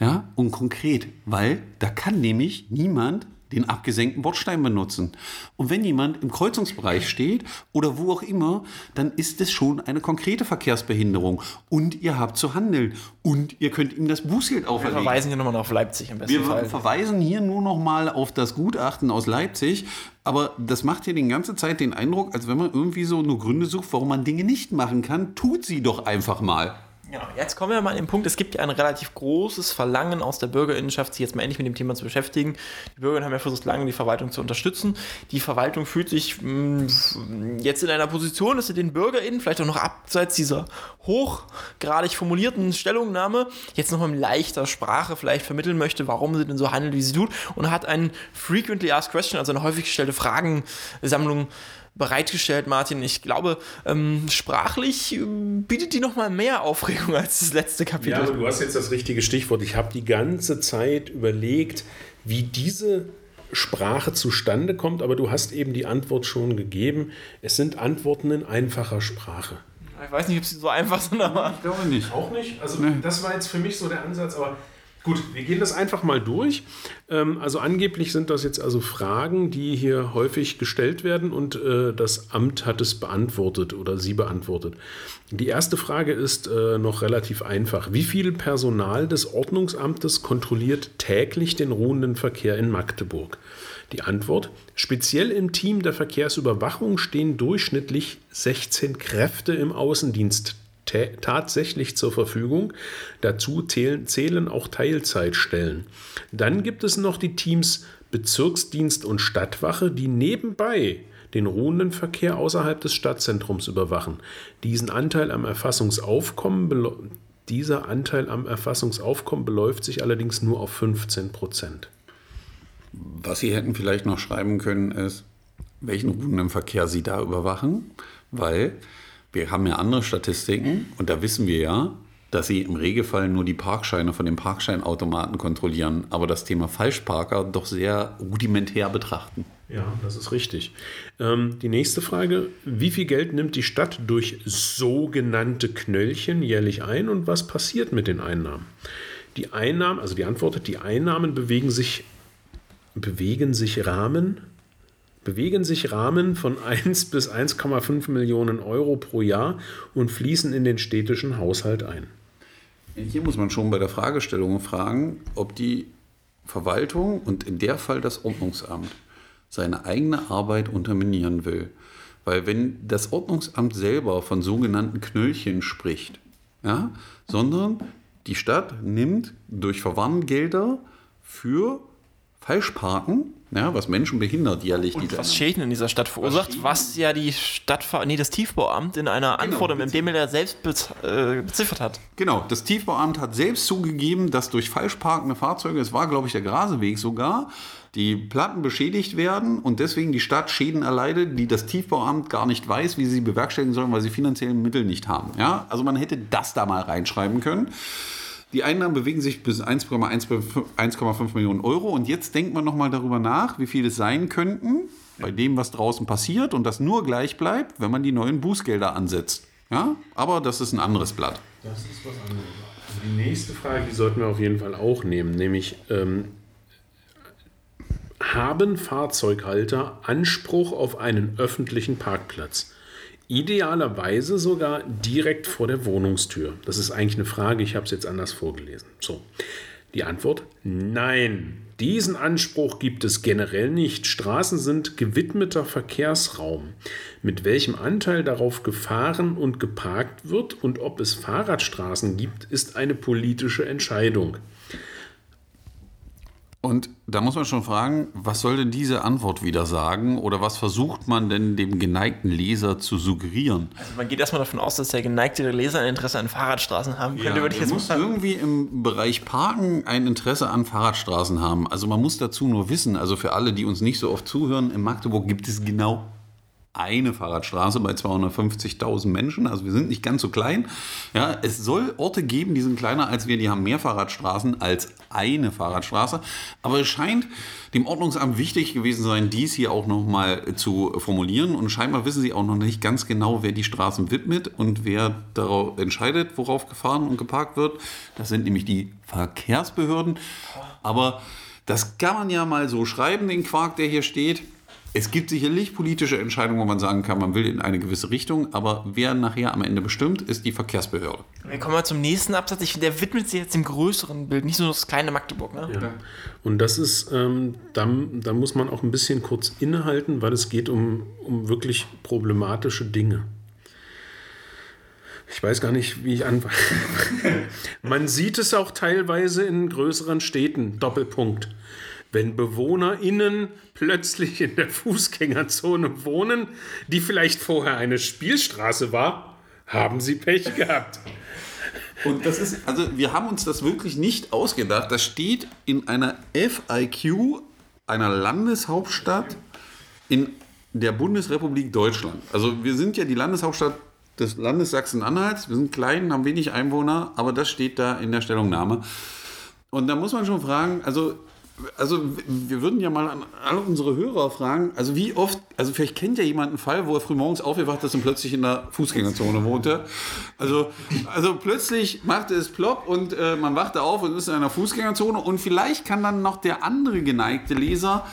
Ja, und konkret, weil da kann nämlich niemand den abgesenkten Bordstein benutzen. Und wenn jemand im Kreuzungsbereich steht oder wo auch immer, dann ist es schon eine konkrete Verkehrsbehinderung. Und ihr habt zu handeln. Und ihr könnt ihm das Bußgeld auferlegen. Wir verweisen hier nochmal auf Leipzig im besten Wir Fall. Wir verweisen hier nur nochmal auf das Gutachten aus Leipzig. Aber das macht hier die ganze Zeit den Eindruck, als wenn man irgendwie so nur Gründe sucht, warum man Dinge nicht machen kann. Tut sie doch einfach mal. Genau. Jetzt kommen wir mal an den Punkt, es gibt ja ein relativ großes Verlangen aus der Bürgerinnenschaft, sich jetzt mal endlich mit dem Thema zu beschäftigen. Die Bürger haben ja versucht, lange die Verwaltung zu unterstützen. Die Verwaltung fühlt sich mh, jetzt in einer Position, dass sie den BürgerInnen, vielleicht auch noch abseits dieser hochgradig formulierten Stellungnahme, jetzt nochmal in leichter Sprache vielleicht vermitteln möchte, warum sie denn so handelt, wie sie tut, und hat einen Frequently Asked Question, also eine häufig gestellte Fragensammlung, bereitgestellt, Martin. Ich glaube, ähm, sprachlich ähm, bietet die nochmal mehr Aufregung als das letzte Kapitel. Ja, du hast jetzt das richtige Stichwort. Ich habe die ganze Zeit überlegt, wie diese Sprache zustande kommt, aber du hast eben die Antwort schon gegeben. Es sind Antworten in einfacher Sprache. Ich weiß nicht, ob sie so einfach sind, aber... Ich glaube nicht. Auch nicht. Also nee. Das war jetzt für mich so der Ansatz, aber Gut, wir gehen das einfach mal durch. Also angeblich sind das jetzt also Fragen, die hier häufig gestellt werden und das Amt hat es beantwortet oder sie beantwortet. Die erste Frage ist noch relativ einfach. Wie viel Personal des Ordnungsamtes kontrolliert täglich den ruhenden Verkehr in Magdeburg? Die Antwort: Speziell im Team der Verkehrsüberwachung stehen durchschnittlich sechzehn Kräfte im Außendienst tatsächlich zur Verfügung. Dazu zählen, zählen auch Teilzeitstellen. Dann gibt es noch die Teams Bezirksdienst und Stadtwache, die nebenbei den ruhenden Verkehr außerhalb des Stadtzentrums überwachen. Diesen Anteil am Erfassungsaufkommen belo- dieser Anteil am Erfassungsaufkommen beläuft sich allerdings nur auf fünfzehn Prozent. Was Sie hätten vielleicht noch schreiben können, ist, welchen ruhenden Verkehr Sie da überwachen, weil wir haben ja andere Statistiken und da wissen wir ja, dass sie im Regelfall nur die Parkscheine von den Parkscheinautomaten kontrollieren, aber das Thema Falschparker doch sehr rudimentär betrachten. Ja, das ist richtig. Ähm, die nächste Frage: Wie viel Geld nimmt die Stadt durch sogenannte Knöllchen jährlich ein und was passiert mit den Einnahmen? Die Einnahmen, also die Antwort, die Einnahmen bewegen sich, bewegen sich Rahmen... bewegen sich Rahmen von eins bis eins Komma fünf Millionen Euro pro Jahr und fließen in den städtischen Haushalt ein. Hier muss man schon bei der Fragestellung fragen, ob die Verwaltung und in der Fall das Ordnungsamt seine eigene Arbeit unterminieren will. Weil wenn das Ordnungsamt selber von sogenannten Knöllchen spricht, ja, sondern die Stadt nimmt durch Verwarngelder für Falschparken, ja, was Menschen behindert jährlich. Und diese was Schäden in dieser Stadt verursacht, was, was ja die Stadtver- nee, das Tiefbauamt in einer genau, Anforderung, in dem er selbst bez- äh, beziffert hat. Genau, das Tiefbauamt hat selbst zugegeben, dass durch falsch parkende Fahrzeuge, es war glaube ich der Graseweg sogar, die Platten beschädigt werden und deswegen die Stadt Schäden erleidet, die das Tiefbauamt gar nicht weiß, wie sie bewerkstelligen sollen, weil sie finanzielle Mittel nicht haben. Ja? Also man hätte das da mal reinschreiben können. Die Einnahmen bewegen sich bis eins Komma fünf Millionen Euro. Und jetzt denkt man nochmal darüber nach, wie viel es sein könnten bei dem, was draußen passiert und das nur gleich bleibt, wenn man die neuen Bußgelder ansetzt. Ja? Aber das ist ein anderes Blatt. Das ist was anderes. Die nächste Frage, die sollten wir auf jeden Fall auch nehmen, nämlich ähm, haben Fahrzeughalter Anspruch auf einen öffentlichen Parkplatz? Idealerweise sogar direkt vor der Wohnungstür. Das ist eigentlich eine Frage, ich habe es jetzt anders vorgelesen. So, die Antwort: Nein, diesen Anspruch gibt es generell nicht. Straßen sind gewidmeter Verkehrsraum. Mit welchem Anteil darauf gefahren und geparkt wird und ob es Fahrradstraßen gibt, ist eine politische Entscheidung. Und da muss man schon fragen, was soll denn diese Antwort wieder sagen oder was versucht man denn dem geneigten Leser zu suggerieren? Also man geht erstmal davon aus, dass der geneigte Leser ein Interesse an Fahrradstraßen haben könnte. Ja, würde ich jetzt man muss sagen. Irgendwie im Bereich Parken ein Interesse an Fahrradstraßen haben. Also man muss dazu nur wissen, also für alle, die uns nicht so oft zuhören, in Magdeburg gibt es genau eine Fahrradstraße bei zweihundertfünfzigtausend Menschen, also wir sind nicht ganz so klein. Ja, es soll Orte geben, die sind kleiner als wir, die haben mehr Fahrradstraßen als eine Fahrradstraße. Aber es scheint dem Ordnungsamt wichtig gewesen sein, dies hier auch nochmal zu formulieren. Und scheinbar wissen sie auch noch nicht ganz genau, wer die Straßen widmet und wer darauf entscheidet, worauf gefahren und geparkt wird. Das sind nämlich die Verkehrsbehörden. Aber das kann man ja mal so schreiben, den Quark, der hier steht. Es gibt sicherlich politische Entscheidungen, wo man sagen kann, man will in eine gewisse Richtung, aber wer nachher am Ende bestimmt, ist die Verkehrsbehörde. Wir kommen mal zum nächsten Absatz. Ich finde, der widmet sich jetzt dem größeren Bild, nicht nur das kleine Magdeburg. Ne? Ja. Und das ist, ähm, da, da muss man auch ein bisschen kurz innehalten, weil es geht um, um wirklich problematische Dinge. Ich weiß gar nicht, wie ich anfange. Man sieht es auch teilweise in größeren Städten, Doppelpunkt. Wenn BewohnerInnen plötzlich in der Fußgängerzone wohnen, die vielleicht vorher eine Spielstraße war, haben sie Pech gehabt. Und das ist, also wir haben uns das wirklich nicht ausgedacht. Das steht in einer F A Q, einer Landeshauptstadt in der Bundesrepublik Deutschland. Also wir sind ja die Landeshauptstadt des Landes Sachsen-Anhalts. Wir sind klein, haben wenig Einwohner, aber das steht da in der Stellungnahme. Und da muss man schon fragen, also Also wir würden ja mal an alle unsere Hörer fragen, also wie oft, also vielleicht kennt ja jemand einen Fall, wo er frühmorgens aufgewacht ist und plötzlich in der Fußgängerzone wohnte. Also, also plötzlich machte es plopp und äh, man wachte auf und ist in einer Fußgängerzone, und vielleicht kann dann noch der andere geneigte Leser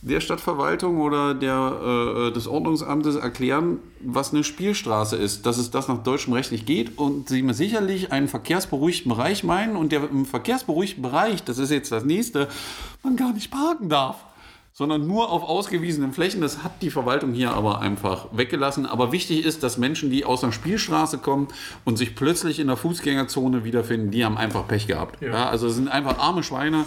der Stadtverwaltung oder der, äh, des Ordnungsamtes erklären, was eine Spielstraße ist, dass es das nach deutschem Recht nicht geht und sie mir sicherlich einen verkehrsberuhigten Bereich meinen, und der im verkehrsberuhigten Bereich, das ist jetzt das Nächste, man gar nicht parken darf, sondern nur auf ausgewiesenen Flächen. Das hat die Verwaltung hier aber einfach weggelassen. Aber wichtig ist, dass Menschen, die aus einer Spielstraße kommen und sich plötzlich in der Fußgängerzone wiederfinden, die haben einfach Pech gehabt. Ja. Ja, also es sind einfach arme Schweine,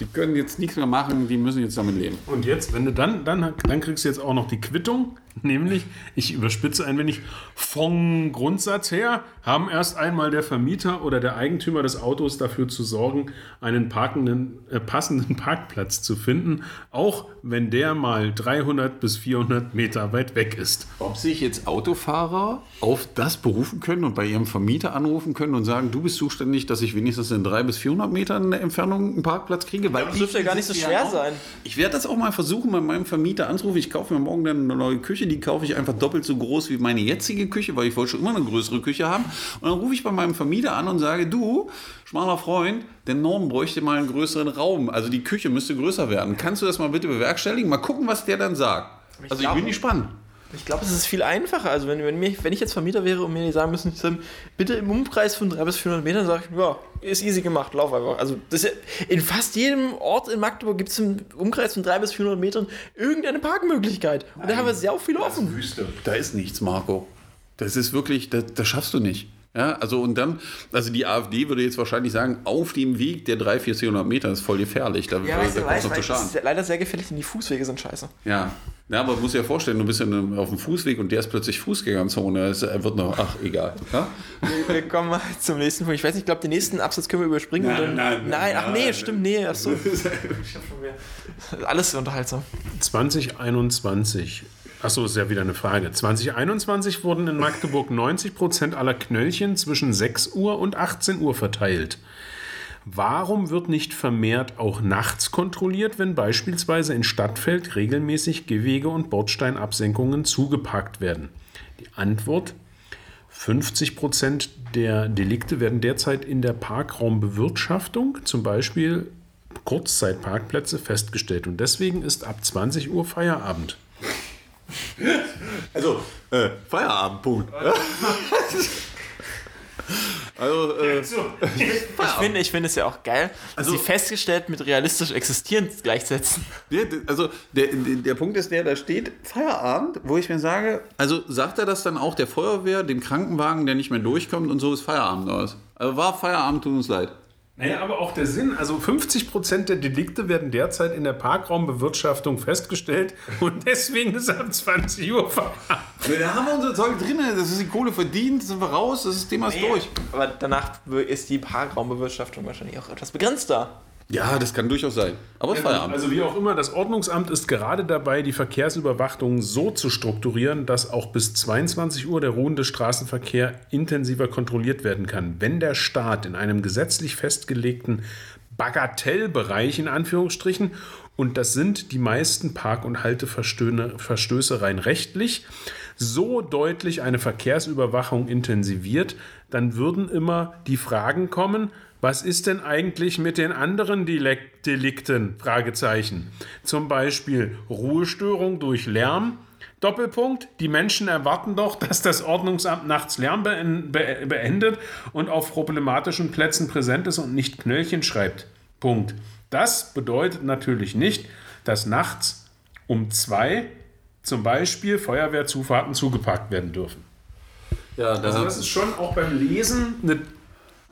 die können jetzt nichts mehr machen, die müssen jetzt damit leben. Und jetzt, wenn du dann, dann, dann kriegst du jetzt auch noch die Quittung, nämlich, ich überspitze ein wenig, vom Grundsatz her haben erst einmal der Vermieter oder der Eigentümer des Autos dafür zu sorgen, einen parkenden, äh, passenden Parkplatz zu finden, auch wenn der mal dreihundert bis vierhundert Meter weit weg ist. Ob sich jetzt Autofahrer auf das berufen können und bei ihrem Vermieter anrufen können und sagen, du bist zuständig, dass ich wenigstens in dreihundert bis vierhundert Metern Entfernung einen Parkplatz kriege, weil ja, das dürfte ja gar nicht so schwer sein. Ich werde das auch mal versuchen, bei meinem Vermieter anzurufen. Ich kaufe mir morgen dann eine neue Küche, die kaufe ich einfach doppelt so groß wie meine jetzige Küche, weil ich wollte schon immer eine größere Küche haben. Und dann rufe ich bei meinem Vermieter an und sage, du, schmaler Freund, der Norm bräuchte mal einen größeren Raum. Also die Küche müsste größer werden. Kannst du das mal bitte bewerkstelligen? Mal gucken, was der dann sagt. Ich also glaub, ich bin gespannt. Ich glaube, es ist viel einfacher. Also wenn, wenn, mir, wenn ich jetzt Vermieter wäre und mir sagen müssen, bitte im Umkreis von dreihundert bis vierhundert Metern, sage ich, ja, ist easy gemacht, lauf einfach. Also das ist, in fast jedem Ort in Magdeburg gibt es im Umkreis von dreihundert bis vierhundert Metern irgendeine Parkmöglichkeit. Und nein, da haben wir sehr viel offen. Ist Wüste. Da ist nichts, Marco. Das ist wirklich, das, das schaffst du nicht. Ja, also und dann, also die AfD würde jetzt wahrscheinlich sagen, auf dem Weg der dreihundert, vierhundert Meter ist voll gefährlich. Da, ja, da kommt es noch zu Schaden. Das ist leider sehr gefährlich, denn die Fußwege sind scheiße. Ja, ja, aber man muss sich ja vorstellen, du bist ja auf dem Fußweg und der ist plötzlich Fußgängerzone. Es wird noch, ach, egal. Ja? Wir kommen mal zum nächsten Punkt. Ich weiß nicht, ich glaube, den nächsten Absatz können wir überspringen. Nein, dann, nein, nein, nein, ach nee, nein, stimmt, nee. Ach so. Ich hab schon mehr. Alles unterhaltsam. zwanzig einundzwanzig. Achso, ist ja wieder eine Frage. zwanzig einundzwanzig wurden in Magdeburg neunzig Prozent aller Knöllchen zwischen sechs Uhr und achtzehn Uhr verteilt. Warum wird nicht vermehrt auch nachts kontrolliert, wenn beispielsweise in Stadtfeld regelmäßig Gehwege und Bordsteinabsenkungen zugeparkt werden? Die Antwort: fünfzig Prozent der Delikte werden derzeit in der Parkraumbewirtschaftung, zum Beispiel Kurzzeitparkplätze, festgestellt. Und deswegen ist ab zwanzig Uhr Feierabend. Also, äh, Feierabendpunkt. Also, äh, ich finde ich find es ja auch geil, dass also, sie festgestellt mit realistisch existierend gleichsetzen. Also, der, der, der Punkt ist der, da steht Feierabend, wo ich mir sage, also sagt er das dann auch der Feuerwehr, dem Krankenwagen, der nicht mehr durchkommt und so ist Feierabend aus. Also war Feierabend, tut uns leid. Naja, aber auch der Sinn, also fünfzig Prozent der Delikte werden derzeit in der Parkraumbewirtschaftung festgestellt und deswegen ist ab zwanzig Uhr Feierabend. Da haben wir unser Zeug drin, das ist die Kohle verdient, sind wir raus, das ist Thema ist nee, durch. Aber danach ist die Parkraumbewirtschaftung wahrscheinlich auch etwas begrenzter. Ja, das kann durchaus sein, aber ja, Feierabend. Also wie auch immer, das Ordnungsamt ist gerade dabei, die Verkehrsüberwachung so zu strukturieren, dass auch bis zweiundzwanzig Uhr der ruhende Straßenverkehr intensiver kontrolliert werden kann. Wenn der Staat in einem gesetzlich festgelegten Bagatellbereich, in Anführungsstrichen, und das sind die meisten Park- und Halteverstöße rein rechtlich, so deutlich eine Verkehrsüberwachung intensiviert, dann würden immer die Fragen kommen, was ist denn eigentlich mit den anderen Delikten? Fragezeichen. Zum Beispiel Ruhestörung durch Lärm. Doppelpunkt, die Menschen erwarten doch, dass das Ordnungsamt nachts Lärm beendet und auf problematischen Plätzen präsent ist und nicht Knöllchen schreibt. Punkt. Das bedeutet natürlich nicht, dass nachts um zwei zum Beispiel Feuerwehrzufahrten zugeparkt werden dürfen. Ja, da also das ist schon auch beim Lesen eine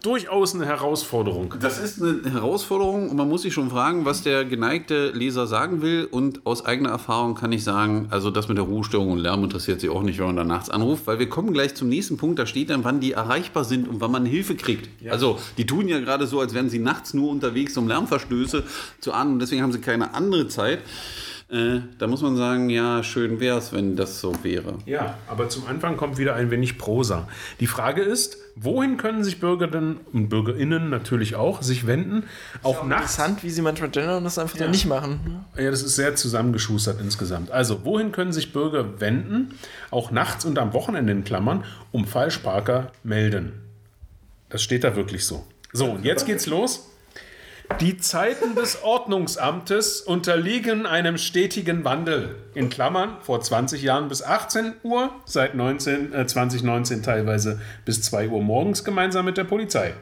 durchaus eine Herausforderung. Das ist eine Herausforderung und man muss sich schon fragen, was der geneigte Leser sagen will, und aus eigener Erfahrung kann ich sagen, also das mit der Ruhestörung und Lärm interessiert Sie auch nicht, wenn man da nachts anruft, weil wir kommen gleich zum nächsten Punkt, da steht dann, wann die erreichbar sind und wann man Hilfe kriegt. Ja. Also die tun ja gerade so, als wären sie nachts nur unterwegs, um Lärmverstöße zu ahnden, und deswegen haben sie keine andere Zeit. Äh, da muss man sagen, ja, schön wäre es, wenn das so wäre. Ja, aber zum Anfang kommt wieder ein wenig Prosa. Die Frage ist, wohin können sich Bürgerinnen und BürgerInnen natürlich auch sich wenden? Auch, auch nachts. Interessant, wie sie manchmal gendern und das einfach ja. nicht machen. Ja, das ist sehr zusammengeschustert insgesamt. Also, wohin können sich Bürger wenden? Auch nachts und am Wochenende in Klammern, um Falschparker melden. Das steht da wirklich so. So, und jetzt geht's los. Die Zeiten des Ordnungsamtes unterliegen einem stetigen Wandel. In Klammern vor zwanzig Jahren bis achtzehn Uhr, seit neunzehn, äh, zwanzig neunzehn teilweise bis zwei Uhr morgens gemeinsam mit der Polizei.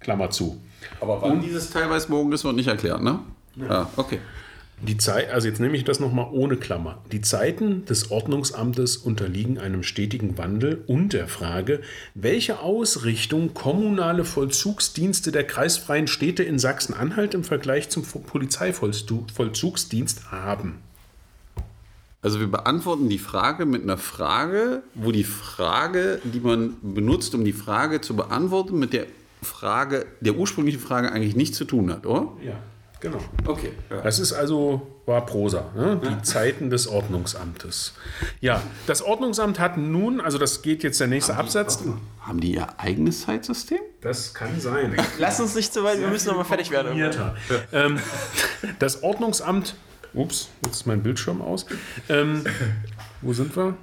Klammer zu. Aber wann dieses teilweise morgens wird nicht erklärt, ne? Ja, ah, okay. Die Zeit, also jetzt nehme ich das nochmal ohne Klammer. Die Zeiten des Ordnungsamtes unterliegen einem stetigen Wandel und der Frage, welche Ausrichtung kommunale Vollzugsdienste der kreisfreien Städte in Sachsen-Anhalt im Vergleich zum Polizeivollzugsdienst haben. Also wir beantworten die Frage mit einer Frage, wo die Frage, die man benutzt, um die Frage zu beantworten, mit der Frage, der ursprünglichen Frage eigentlich nichts zu tun hat, oder? Ja. Genau. Okay. Ja. Das ist also, war Prosa, ne? Die ja. Zeiten des Ordnungsamtes. Ja, das Ordnungsamt hat nun, also das geht jetzt der nächste haben Absatz. Die, haben die ihr eigenes Zeitsystem? Das kann sein. Lass uns nicht so weit, wir müssen noch mal fertig werden. Ähm, das Ordnungsamt, ups, jetzt ist mein Bildschirm aus. Ähm, wo sind wir?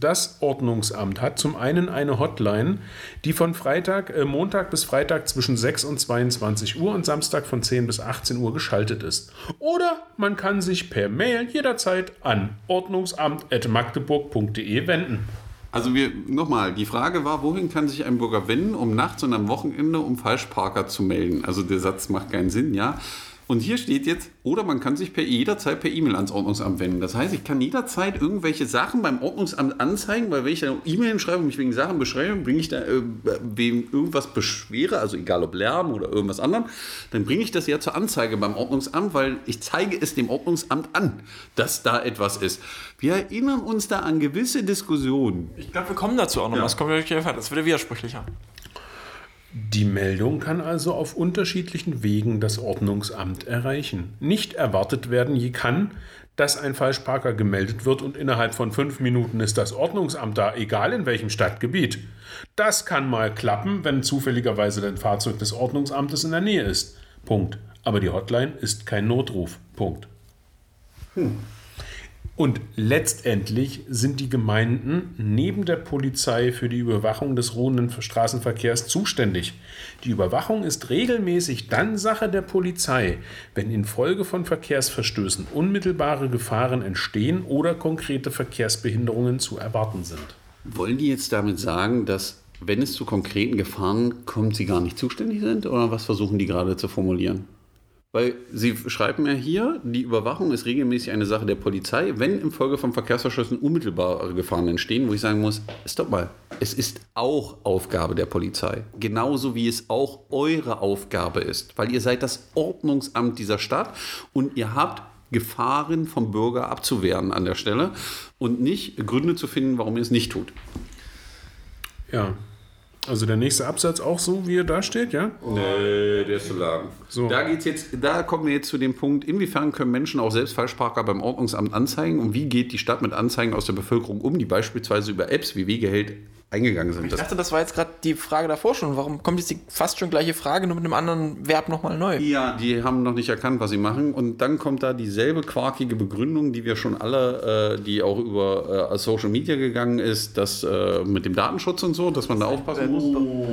Das Ordnungsamt hat zum einen eine Hotline, die von Freitag, äh, Montag bis Freitag zwischen sechs und zweiundzwanzig Uhr und Samstag von zehn bis achtzehn Uhr geschaltet ist. Oder man kann sich per Mail jederzeit an ordnungsamt at magdeburg punkt de wenden. Also wir nochmal, die Frage war, wohin kann sich ein Bürger wenden, um nachts und am Wochenende um Falschparker zu melden? Also der Satz macht keinen Sinn, ja. Und hier steht jetzt, oder man kann sich per, jederzeit per E-Mail ans Ordnungsamt wenden. Das heißt, ich kann jederzeit irgendwelche Sachen beim Ordnungsamt anzeigen, weil wenn ich da E-Mail schreibe und mich wegen Sachen beschreibe, bringe ich da äh, wegen irgendwas beschwere, also egal ob Lärm oder irgendwas anderem, dann bringe ich das ja zur Anzeige beim Ordnungsamt, weil ich zeige es dem Ordnungsamt an, dass da etwas ist. Wir erinnern uns da an gewisse Diskussionen. Ich glaube, wir kommen dazu auch noch. Ja. Das kommt ja wirklich einfach. Das wird ja widersprüchlicher. Die Meldung kann also auf unterschiedlichen Wegen das Ordnungsamt erreichen. Nicht erwartet werden je kann, dass ein Falschparker gemeldet wird und innerhalb von fünf Minuten ist das Ordnungsamt da, egal in welchem Stadtgebiet. Das kann mal klappen, wenn zufälligerweise ein Fahrzeug des Ordnungsamtes in der Nähe ist. Punkt. Aber die Hotline ist kein Notruf. Punkt. Hm. Und letztendlich sind die Gemeinden neben der Polizei für die Überwachung des ruhenden Straßenverkehrs zuständig. Die Überwachung ist regelmäßig dann Sache der Polizei, wenn infolge von Verkehrsverstößen unmittelbare Gefahren entstehen oder konkrete Verkehrsbehinderungen zu erwarten sind. Wollen die jetzt damit sagen, dass, wenn es zu konkreten Gefahren kommt, sie gar nicht zuständig sind? Oder was versuchen die gerade zu formulieren? Weil sie schreiben ja hier, die Überwachung ist regelmäßig eine Sache der Polizei, wenn infolge von Verkehrsverstößen unmittelbare Gefahren entstehen, wo ich sagen muss, stopp mal, es ist auch Aufgabe der Polizei. Genauso wie es auch eure Aufgabe ist. Weil ihr seid das Ordnungsamt dieser Stadt und ihr habt Gefahren vom Bürger abzuwehren an der Stelle und nicht Gründe zu finden, warum ihr es nicht tut. Ja. Also der nächste Absatz auch so, wie er da steht, ja? Oh. Nee, der ist zu lang. So. Da geht's jetzt, da kommen wir jetzt zu dem Punkt, inwiefern können Menschen auch selbst Falschparker beim Ordnungsamt anzeigen und wie geht die Stadt mit Anzeigen aus der Bevölkerung um, die beispielsweise über Apps wie Wegeheld eingegangen sind. Ich dachte, das war jetzt gerade die Frage davor schon. Warum kommt jetzt die fast schon gleiche Frage, nur mit einem anderen Verb nochmal neu? Ja, die haben noch nicht erkannt, was sie machen. Und dann kommt da dieselbe quarkige Begründung, die wir schon alle, äh, die auch über äh, Social Media gegangen ist, dass äh, mit dem Datenschutz und so, dass man da aufpassen muss. Oh.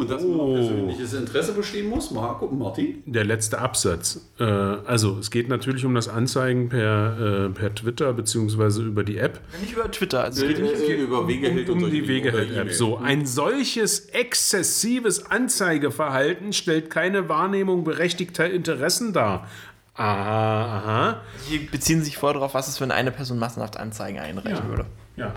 Und dass man auch persönliches Interesse bestehen muss. Marco und Martin? Der letzte Absatz. Äh, also, es geht natürlich um das Anzeigen per, äh, per Twitter bzw. über die App. Nicht über Twitter. Also es geht nicht äh, über Wegeheld um, um, um und die Wegeheld. So, ein solches exzessives Anzeigeverhalten stellt keine Wahrnehmung berechtigter Interessen dar. Aha, aha. Sie beziehen sich vor darauf, was es, wenn eine Person massenhaft Anzeigen einreichen ja. würde. Ja.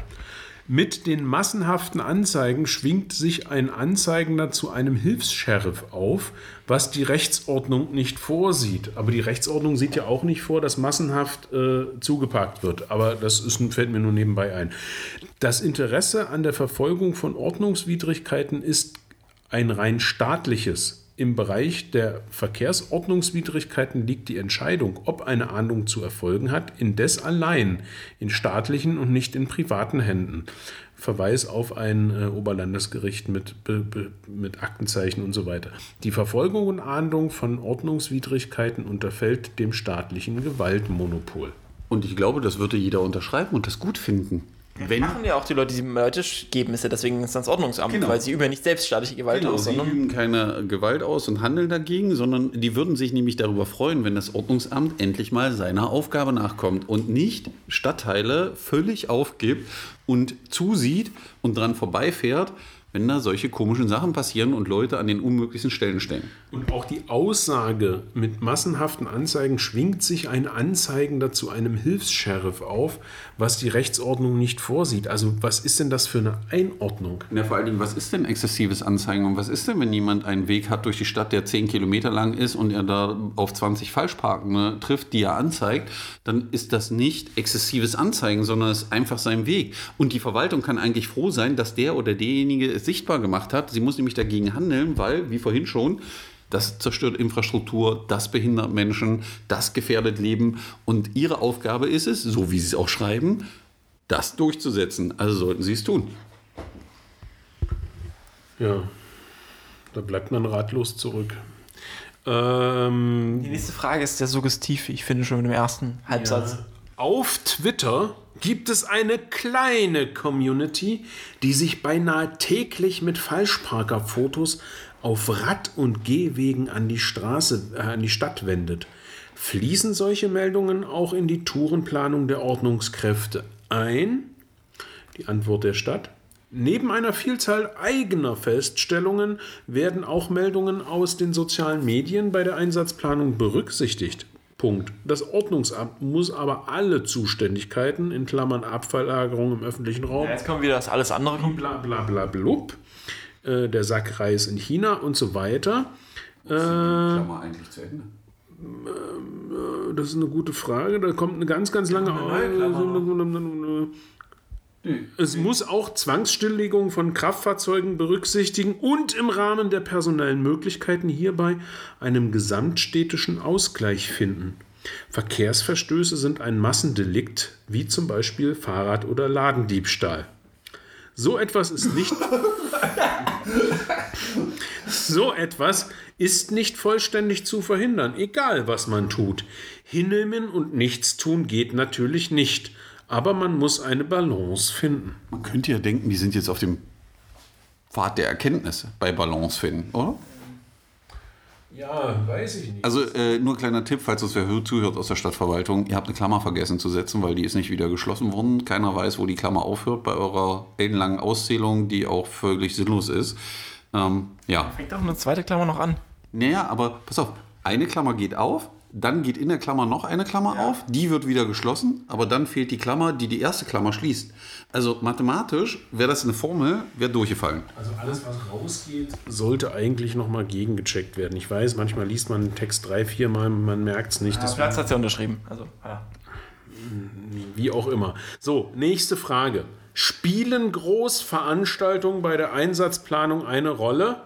Mit den massenhaften Anzeigen schwingt sich ein Anzeigender zu einem Hilfs-Sheriff auf, was die Rechtsordnung nicht vorsieht. Aber die Rechtsordnung sieht ja auch nicht vor, dass massenhaft äh, zugeparkt wird. Aber das ist, fällt mir nur nebenbei ein. Das Interesse an der Verfolgung von Ordnungswidrigkeiten ist ein rein staatliches. im Bereich der Verkehrsordnungswidrigkeiten liegt die Entscheidung, ob eine Ahndung zu erfolgen hat, indes allein in staatlichen und nicht in privaten Händen. Verweis auf ein äh, Oberlandesgericht mit, be, be, mit Aktenzeichen und so weiter. Die Verfolgung und Ahndung von Ordnungswidrigkeiten unterfällt dem staatlichen Gewaltmonopol. Und ich glaube, das würde jeder unterschreiben und das gut finden. Wenn machen ja auch die Leute, die mördisch geben, ist ja deswegen ins Ordnungsamt, genau. Weil sie üben ja nicht selbst staatliche Gewalt genau, aus. Sie üben keine Gewalt aus und handeln dagegen, sondern die würden sich nämlich darüber freuen, wenn das Ordnungsamt endlich mal seiner Aufgabe nachkommt und nicht Stadtteile völlig aufgibt und zusieht und dran vorbeifährt, wenn da solche komischen Sachen passieren und Leute an den unmöglichsten Stellen stehen. Und auch die Aussage, mit massenhaften Anzeigen schwingt sich ein Anzeigender zu einem Hilfs-Sheriff auf, was die Rechtsordnung nicht vorsieht. Also was ist denn das für eine Einordnung? Ja, vor allen Dingen, was ist denn exzessives Anzeigen? Und was ist denn, wenn jemand einen Weg hat durch die Stadt, der zehn Kilometer lang ist und er da auf zwanzig Falschparkende trifft, die er anzeigt? Dann ist das nicht exzessives Anzeigen, sondern es ist einfach sein Weg. Und die Verwaltung kann eigentlich froh sein, dass der oder derjenige es sichtbar gemacht hat. Sie muss nämlich dagegen handeln, weil, wie vorhin schon, das zerstört Infrastruktur, das behindert Menschen, das gefährdet Leben. Und ihre Aufgabe ist es, so wie sie es auch schreiben, das durchzusetzen. Also sollten sie es tun. Ja, da bleibt man ratlos zurück. Ähm, Die nächste Frage ist sehr suggestiv, ich finde schon mit dem ersten Halbsatz. Ja. Auf Twitter gibt es eine kleine Community, die sich beinahe täglich mit Falschparker-Fotos auf Rad- und Gehwegen an die Straße, äh, an die Stadt wendet. Fließen solche Meldungen auch in die Tourenplanung der Ordnungskräfte ein? Die Antwort der Stadt. Neben einer Vielzahl eigener Feststellungen werden auch Meldungen aus den sozialen Medien bei der Einsatzplanung berücksichtigt. Punkt. Das Ordnungsamt muss aber alle Zuständigkeiten, in Klammern Abfalllagerung im öffentlichen Raum. Ja, jetzt kommen wieder das alles andere. Bla bla bla blub. Äh, der Sackreis in China und so weiter. Äh, ist die Klammer eigentlich zu Ende? Äh, das ist eine gute Frage. Da kommt eine ganz, ganz lange. Es muss auch Zwangsstilllegung von Kraftfahrzeugen berücksichtigen und im Rahmen der personellen Möglichkeiten hierbei einen gesamtstädtischen Ausgleich finden. Verkehrsverstöße sind ein Massendelikt, wie zum Beispiel Fahrrad- oder Ladendiebstahl. So etwas ist nicht... So etwas ist nicht vollständig zu verhindern, egal was man tut. Hinnehmen und Nichtstun geht natürlich nicht. Aber man muss eine Balance finden. Man könnte ja denken, die sind jetzt auf dem Pfad der Erkenntnisse bei Balance finden, oder? Ja, weiß ich nicht. Also äh, nur ein kleiner Tipp, falls uns wer zuhört aus der Stadtverwaltung. Ihr habt eine Klammer vergessen zu setzen, weil die ist nicht wieder geschlossen worden. Keiner weiß, wo die Klammer aufhört bei eurer ellenlangen Auszählung, die auch völlig sinnlos ist. Ähm, ja. Fängt auch eine zweite Klammer noch an. Naja, aber pass auf, eine Klammer geht auf. Dann geht in der Klammer noch eine Klammer ja. auf, die wird wieder geschlossen, aber dann fehlt die Klammer, die die erste Klammer schließt. Also mathematisch wäre das eine Formel, wäre durchgefallen. Also alles, was rausgeht, sollte eigentlich nochmal gegengecheckt werden. Ich weiß, manchmal liest man den Text drei, vier Mal, man merkt es nicht. Ja, das Platz hat es ja unterschrieben. Also, ja. Wie auch immer. So, nächste Frage. Spielen Großveranstaltungen bei der Einsatzplanung eine Rolle?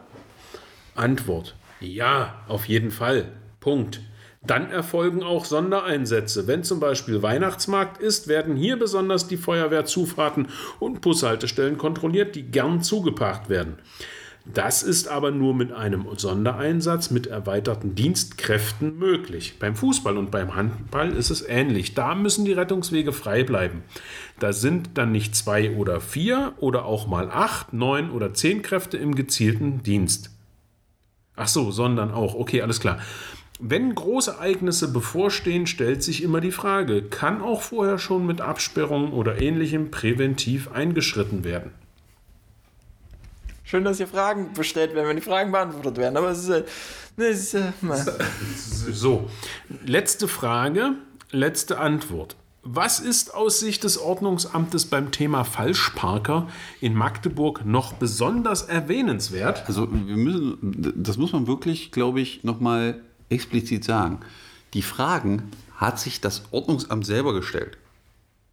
Antwort. Ja, auf jeden Fall. Punkt. Dann erfolgen auch Sondereinsätze. Wenn zum Beispiel Weihnachtsmarkt ist, werden hier besonders die Feuerwehrzufahrten und Bushaltestellen kontrolliert, die gern zugeparkt werden. Das ist aber nur mit einem Sondereinsatz mit erweiterten Dienstkräften möglich. Beim Fußball und beim Handball ist es ähnlich. Da müssen die Rettungswege frei bleiben. Da sind dann nicht zwei oder vier oder auch mal acht, neun oder zehn Kräfte im gezielten Dienst. Ach so, sondern auch. Okay, alles klar. Wenn große Ereignisse bevorstehen, stellt sich immer die Frage, kann auch vorher schon mit Absperrungen oder Ähnlichem präventiv eingeschritten werden? Schön, dass hier Fragen bestellt werden, wenn die Fragen beantwortet werden, aber es ist, äh, es ist äh, so. Letzte Frage, letzte Antwort. Was ist aus Sicht des Ordnungsamtes beim Thema Falschparker in Magdeburg noch besonders erwähnenswert? Also wir müssen, das muss man wirklich, glaube ich, nochmal explizit sagen, die Fragen hat sich das Ordnungsamt selber gestellt.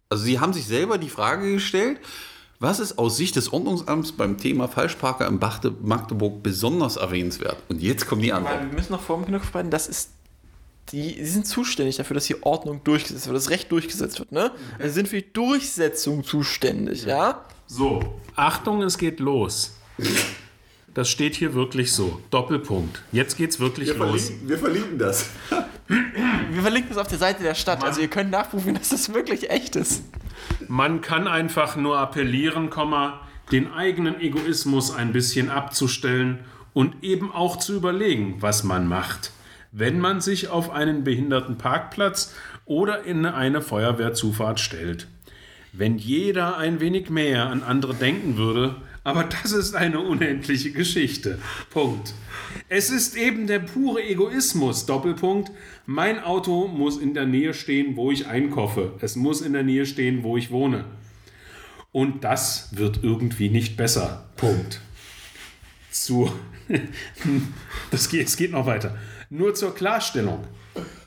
Also sie haben sich selber die Frage gestellt, Was ist aus Sicht des Ordnungsamts beim Thema Falschparker in Magdeburg besonders erwähnenswert? Und jetzt kommt die Antwort. Wir müssen noch vor dem Knopf bleiben, das ist Die, die sind zuständig dafür, dass hier Ordnung durchgesetzt wird, dass Recht durchgesetzt wird, ne? Also sind für die Durchsetzung zuständig, ja? So, Achtung, es geht los. Das steht hier wirklich so. Doppelpunkt. Jetzt geht's wirklich wir los. Verlinken, wir verlinken das. Wir verlinken das auf der Seite der Stadt. Man, also ihr könnt nachprüfen, dass das wirklich echt ist. Man kann einfach nur appellieren, den eigenen Egoismus ein bisschen abzustellen und eben auch zu überlegen, was man macht, wenn man sich auf einen behinderten Parkplatz oder in eine Feuerwehrzufahrt stellt. Wenn jeder ein wenig mehr an andere denken würde, aber das ist eine unendliche Geschichte. Punkt. Es ist eben der pure Egoismus. Doppelpunkt. Mein Auto muss in der Nähe stehen, wo ich einkaufe. Es muss in der Nähe stehen, wo ich wohne. Und das wird irgendwie nicht besser. Punkt. Zu. Das geht, es geht noch weiter. Nur zur Klarstellung.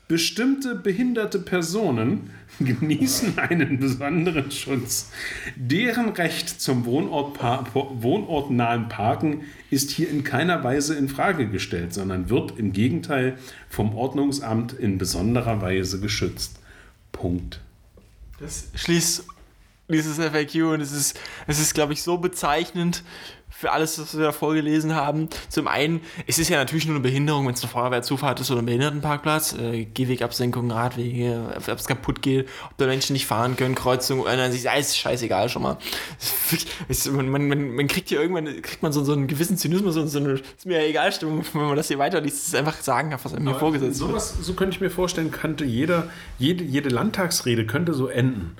Bestimmte behinderte Personen genießen einen besonderen Schutz. Deren Recht zum Wohnort par- wohnortnahen Parken ist hier in keiner Weise in Frage gestellt, sondern wird im Gegenteil vom Ordnungsamt in besonderer Weise geschützt. Punkt. Das schließt dieses F A Q und es ist, es ist, glaube ich, so bezeichnend für alles, was wir da vorgelesen haben. Zum einen, es ist ja natürlich nur eine Behinderung, wenn es eine Feuerwehrzufahrt ist oder ein Behindertenparkplatz, äh, Gehwegabsenkung, Radwege, ob es kaputt geht, ob da Menschen nicht fahren können, Kreuzung, äh, nein, ist scheißegal schon mal. Ist, man, man, man kriegt hier irgendwann kriegt man so, so einen gewissen Zynismus und so eine ist mir ja egal Stimmung, wenn man das hier weiterliest, das ist einfach sagenhaft, was einem hier vorgesetzt so wird. Was, so könnte ich mir vorstellen, könnte jeder, jede, jede Landtagsrede könnte so enden.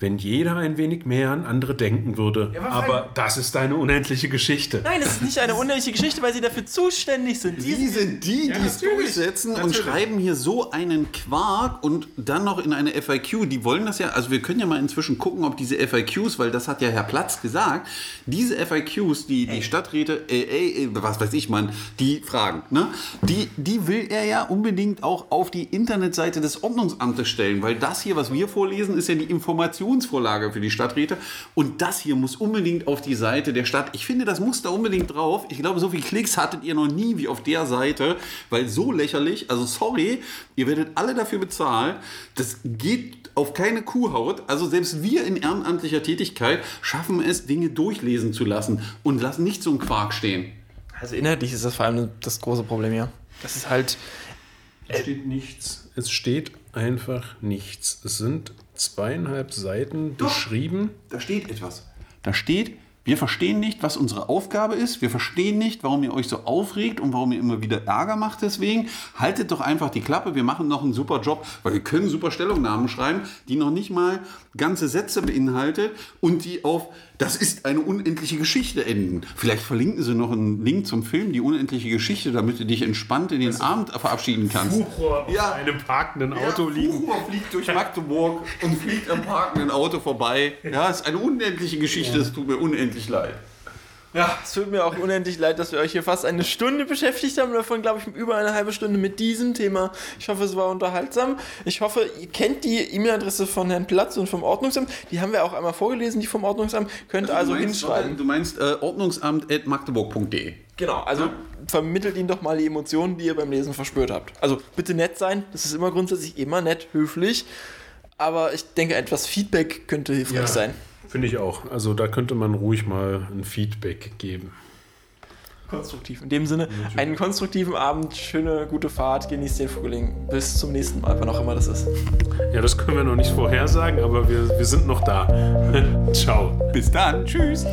Wenn jeder ein wenig mehr an andere denken würde. Ja, aber aber das ist eine unendliche Geschichte. Nein, das ist nicht eine unendliche Geschichte, weil sie dafür zuständig sind. Die, die sind die, ja, die es durchsetzen natürlich. Und schreiben hier so einen Quark und dann noch in eine F A Q. Die wollen das ja, also wir können ja mal inzwischen gucken, ob diese F A Qs, weil das hat ja Herr Platz gesagt, diese F A Qs, die die Stadträte, äh, äh, was weiß ich, man, die fragen, ne? Die, die will er ja unbedingt auch auf die Internetseite des Ordnungsamtes stellen, weil das hier, was wir vorlesen, ist ja die Information Vorlage für die Stadträte und das hier muss unbedingt auf die Seite der Stadt. Ich finde, das muss da unbedingt drauf. Ich glaube, so viele Klicks hattet ihr noch nie wie auf der Seite, weil so lächerlich, also sorry, ihr werdet alle dafür bezahlen. Das geht auf keine Kuhhaut. Also selbst wir in ehrenamtlicher Tätigkeit schaffen es, Dinge durchlesen zu lassen und lassen nicht so einen Quark stehen. Also inhaltlich ist das vor allem das große Problem, ja. Das ist halt... Es steht nichts. Es steht einfach nichts. Es sind zweieinhalb Seiten Doch, beschrieben. Da steht etwas. Da steht, wir verstehen nicht, was unsere Aufgabe ist. Wir verstehen nicht, warum ihr euch so aufregt und warum ihr immer wieder Ärger macht. Deswegen haltet doch einfach die Klappe. Wir machen noch einen super Job, weil wir können super Stellungnahmen schreiben, die noch nicht mal ganze Sätze beinhaltet und die auf das ist eine unendliche Geschichte enden. Vielleicht verlinken sie noch einen Link zum Film, die unendliche Geschichte, damit du dich entspannt in den also Abend verabschieden kannst. Fuchrohr auf ja. einem parkenden ja, Auto liegen. Fuchrohr fliegt durch Magdeburg und fliegt am parkenden Auto vorbei. Ja, es ist eine unendliche Geschichte. Es tut mir unendlich leid. Ja, es tut mir auch unendlich leid, dass wir euch hier fast eine Stunde beschäftigt haben. Davon, glaube ich, über eine halbe Stunde mit diesem Thema. Ich hoffe, es war unterhaltsam. Ich hoffe, ihr kennt die E-Mail-Adresse von Herrn Platz und vom Ordnungsamt. Die haben wir auch einmal vorgelesen, die vom Ordnungsamt. Könnt also, also meinst, hinschreiben. Du meinst äh, ordnungsamt at magdeburg punkt de. Genau, also ja. Vermittelt ihnen doch mal die Emotionen, die ihr beim Lesen verspürt habt. Also bitte nett sein. Das ist immer grundsätzlich immer nett, höflich. Aber ich denke, etwas Feedback könnte hilfreich ja. sein. Finde ich auch. Also da könnte man ruhig mal ein Feedback geben. Konstruktiv. In dem Sinne, natürlich. Einen konstruktiven Abend, schöne, gute Fahrt, genießt den Frühling. Bis zum nächsten Mal, wann auch immer das ist. Ja, das können wir noch nicht vorhersagen, aber wir, wir sind noch da. Ciao. Bis dann. Tschüss.